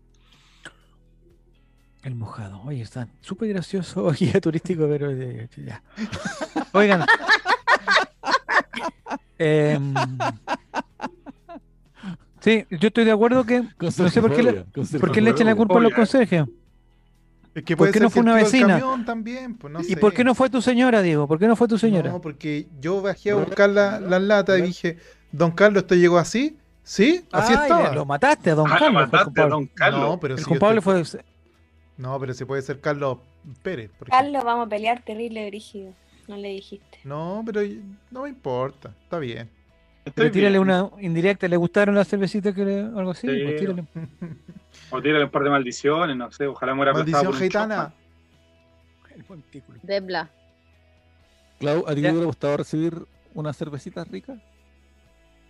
El mojado. Oye, está súper gracioso, guía turístico, pero ya. Oigan. Sí, yo estoy de acuerdo que conserje, no sé por qué le echen la culpa a los conserjes. Es que ¿por qué no fue una vecina? También, pues no sé. ¿Y por qué no fue tu señora, Diego? ¿Por qué no fue tu señora? No, porque yo bajé a buscar las latas y dije, don Carlos, ¿esto llegó así? ¿Sí? Así estaba. Lo mataste a don Carlos. No, pero el culpable fue... No, pero si puede ser Carlos Pérez. Carlos, vamos a pelear terrible, brígido. No le dijiste. No, pero no me importa. Está bien. Pero tírale una indirecta. ¿Le gustaron las cervecitas o algo así? Sí. Pues tírale. O tírale un par de maldiciones, no sé. Ojalá muera aplastado por un gitana. Debla. Clau, ¿a ti te hubiera gustado recibir unas cervecitas ricas?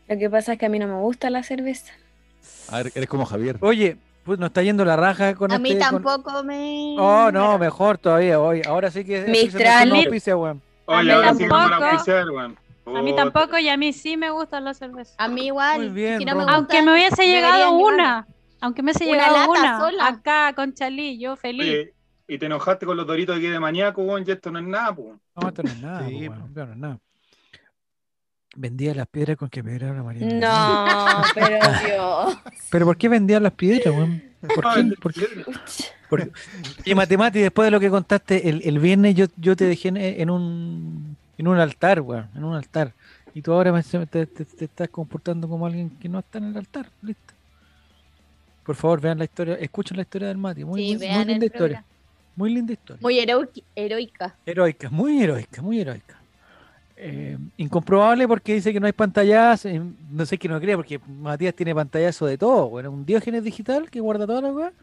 Lo que pasa es que a mí no me gusta la cerveza. A ver, eres como Javier. Oye, pues nos está yendo la raja con mí tampoco con... me... Oh, no, mejor todavía. Hoy. Ahora sí que... Mistral. Oye, ahora sí que no me la auspiciar, weón. A mí tampoco y a mí sí me gustan las cervezas. A mí igual. Bien, si no me gustan, aunque me hubiese llegado una. Aunque me hubiese llegado una sola. Acá con Chalí, yo feliz. Oye, y te enojaste con los doritos aquí de maníaco, weón. Y esto no es nada, weón. No, esto no es nada, sí, weón. No es nada. Vendía las piedras con que pedía una María. No, pero Dios. ¿Pero por qué vendían las piedras, weón? ¿Por qué? Y Matemati, después de lo que contaste el viernes, yo te dejé en un altar, weón, en un altar. Y tú ahora te estás comportando como alguien que no está en el altar, listo. Por favor, vean la historia, escuchen la historia del Mati. Muy, sí, muy, muy linda historia. Muy linda historia. Muy heroica. Heroica, muy heroica, muy heroica. Incomprobable porque dice que no hay pantallas. No sé qué no cree, porque Matías tiene pantallazo de todo. Bueno, un Diógenes digital que guarda todas las cosas.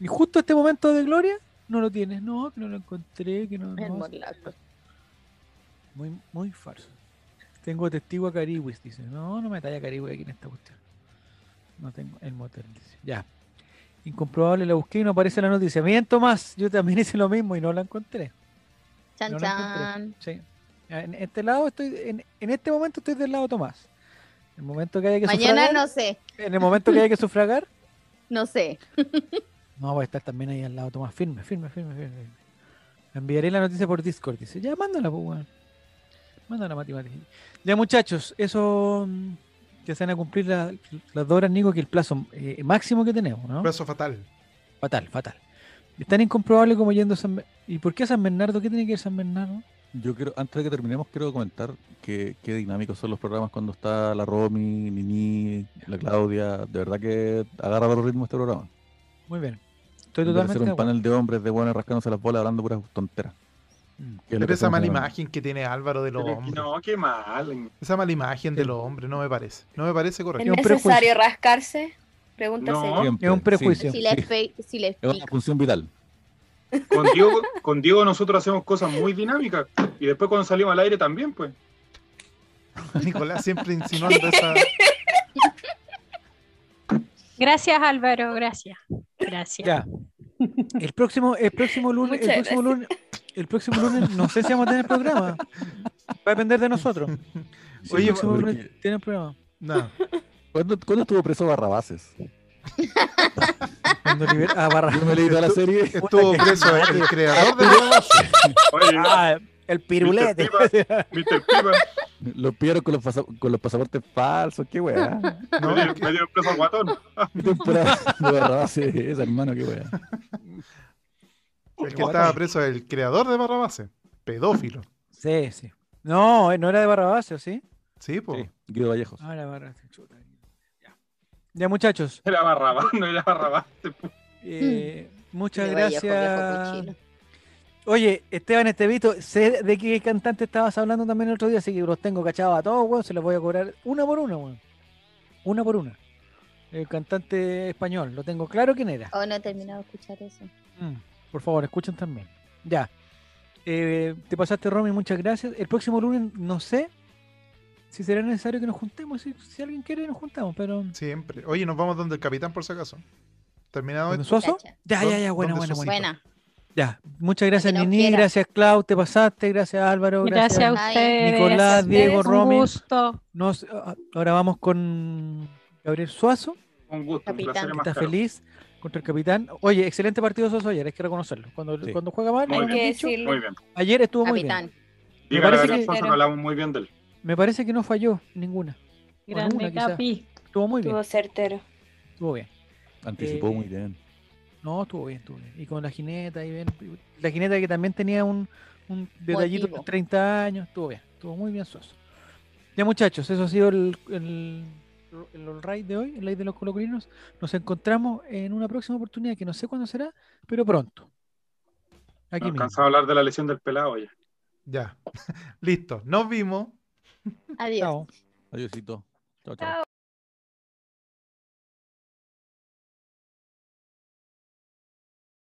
Y justo este momento de gloria no lo tienes. No, que no lo encontré. Que no, no. Muy, muy falso. Tengo testigo a Cariwis, dice. No, no me talla Cariwis aquí en esta cuestión. No tengo el motel, dice. Ya. Incomprobable, la busqué y no aparece la noticia. Miren, Tomás, yo también hice lo mismo y no la encontré. Chan, no chan. Sí. En este lado estoy, en este momento estoy del lado Tomás. En el momento que haya que mañana sufragar, no sé. En el momento que haya que sufragar, no sé. No, voy a estar también ahí al lado Tomás. Firme, firme, firme, firme. Enviaré la noticia por Discord, dice. Ya, mándala, pues, bueno. Mándala, Mati. Ya, muchachos, eso que se van a cumplir las 2 horas, Nico, que el plazo máximo que tenemos, ¿no? Plazo fatal. Fatal, fatal. Es tan incomprobable como yendo a San... ¿Y por qué a San Bernardo? ¿Qué tiene que ir San Bernardo? Yo quiero, antes de que terminemos, quiero comentar qué dinámicos son los programas cuando está la Romy, Nini, la Claudia. De verdad que agarra el ritmo este programa. Muy bien. Estoy totalmente hacer un panel de hombres, de buenos rascándose las bolas, hablando puras tonteras. Pero esa mala imagen que tiene Álvaro de los hombres. No, qué mal. Esa mala imagen de los hombres, no me parece. No me parece correcto. ¿Es necesario rascarse? Pregúntase. No, es un prejuicio. Sí. Si es una función vital. Con Diego nosotros hacemos cosas muy dinámicas y después cuando salimos al aire también, pues. Nicolás siempre insinuando esa... Gracias, Álvaro, gracias. Ya. El próximo lunes no sé si vamos a tener programa. Va a depender de nosotros. Sí, oye, el próximo lunes tienen programa. No. ¿Cuándo estuvo preso Barrabases? Yo me leí toda la serie. Estuvo preso el creador de Barrabases. El pirulete. Mr. Pipa. Lo pillaron con los pasaportes falsos. Qué weá. No, me dieron preso al guatón. Qué temporada de Barrabases esa, hermano. Qué weá. El que estaba preso es el creador de Barrabases. Pedófilo. Sí, sí. No, no era de Barrabases, ¿sí? Sí, pues. Sí, Guido Vallejos. Ah, era Barrabases. Ya, muchachos. Era Barrabás, no era Barrabases. Muchas gracias. Vallejo, oye, Esteban Estevito, sé de qué cantante estabas hablando también el otro día, así que los tengo cachados a todos, weón. Se los voy a cobrar una por una, weón. Una por una. El cantante español, lo tengo claro quién era. Oh, no he terminado de escuchar eso. Por favor, escuchen también. Ya. Te pasaste, Romy, muchas gracias. El próximo lunes, no sé si será necesario que nos juntemos. Si alguien quiere, nos juntamos, pero... Siempre. Oye, nos vamos donde el capitán, por si acaso. ¿Terminado esto? ¿Suazo? Ya. Buena. Ya. Muchas gracias, Nini. Gracias, Clau. Te pasaste. Gracias, Álvaro. Gracias a ustedes. Nicolás, Diego, Romy. Un gusto. Ahora vamos con Gabriel Suazo. Un gusto. Capitán. Está feliz. Contra el capitán. Oye, excelente partido Suazo ayer, hay que reconocerlo. Cuando juega mal, hay que decirlo. Muy bien. Ayer estuvo capitán. Muy bien. Diga, me parece que no hablamos muy bien de él. Me parece que no falló ninguna. Grande Capi. Estuvo muy bien. Estuvo certero. Estuvo bien. Anticipó muy bien. No, estuvo bien. Y con la jineta, ahí bien. La jineta que también tenía un detallito de 30 años, estuvo bien. Estuvo muy bien Suazo. Ya, muchachos, eso ha sido el all-right de hoy, el like de los colocolinos. Nos encontramos en una próxima oportunidad que no sé cuándo será, pero pronto. Aquí mismo. Cansado de hablar de la lesión del pelado ya. Listo, nos vimos. Adiós. Chao. Adiósito. Chao.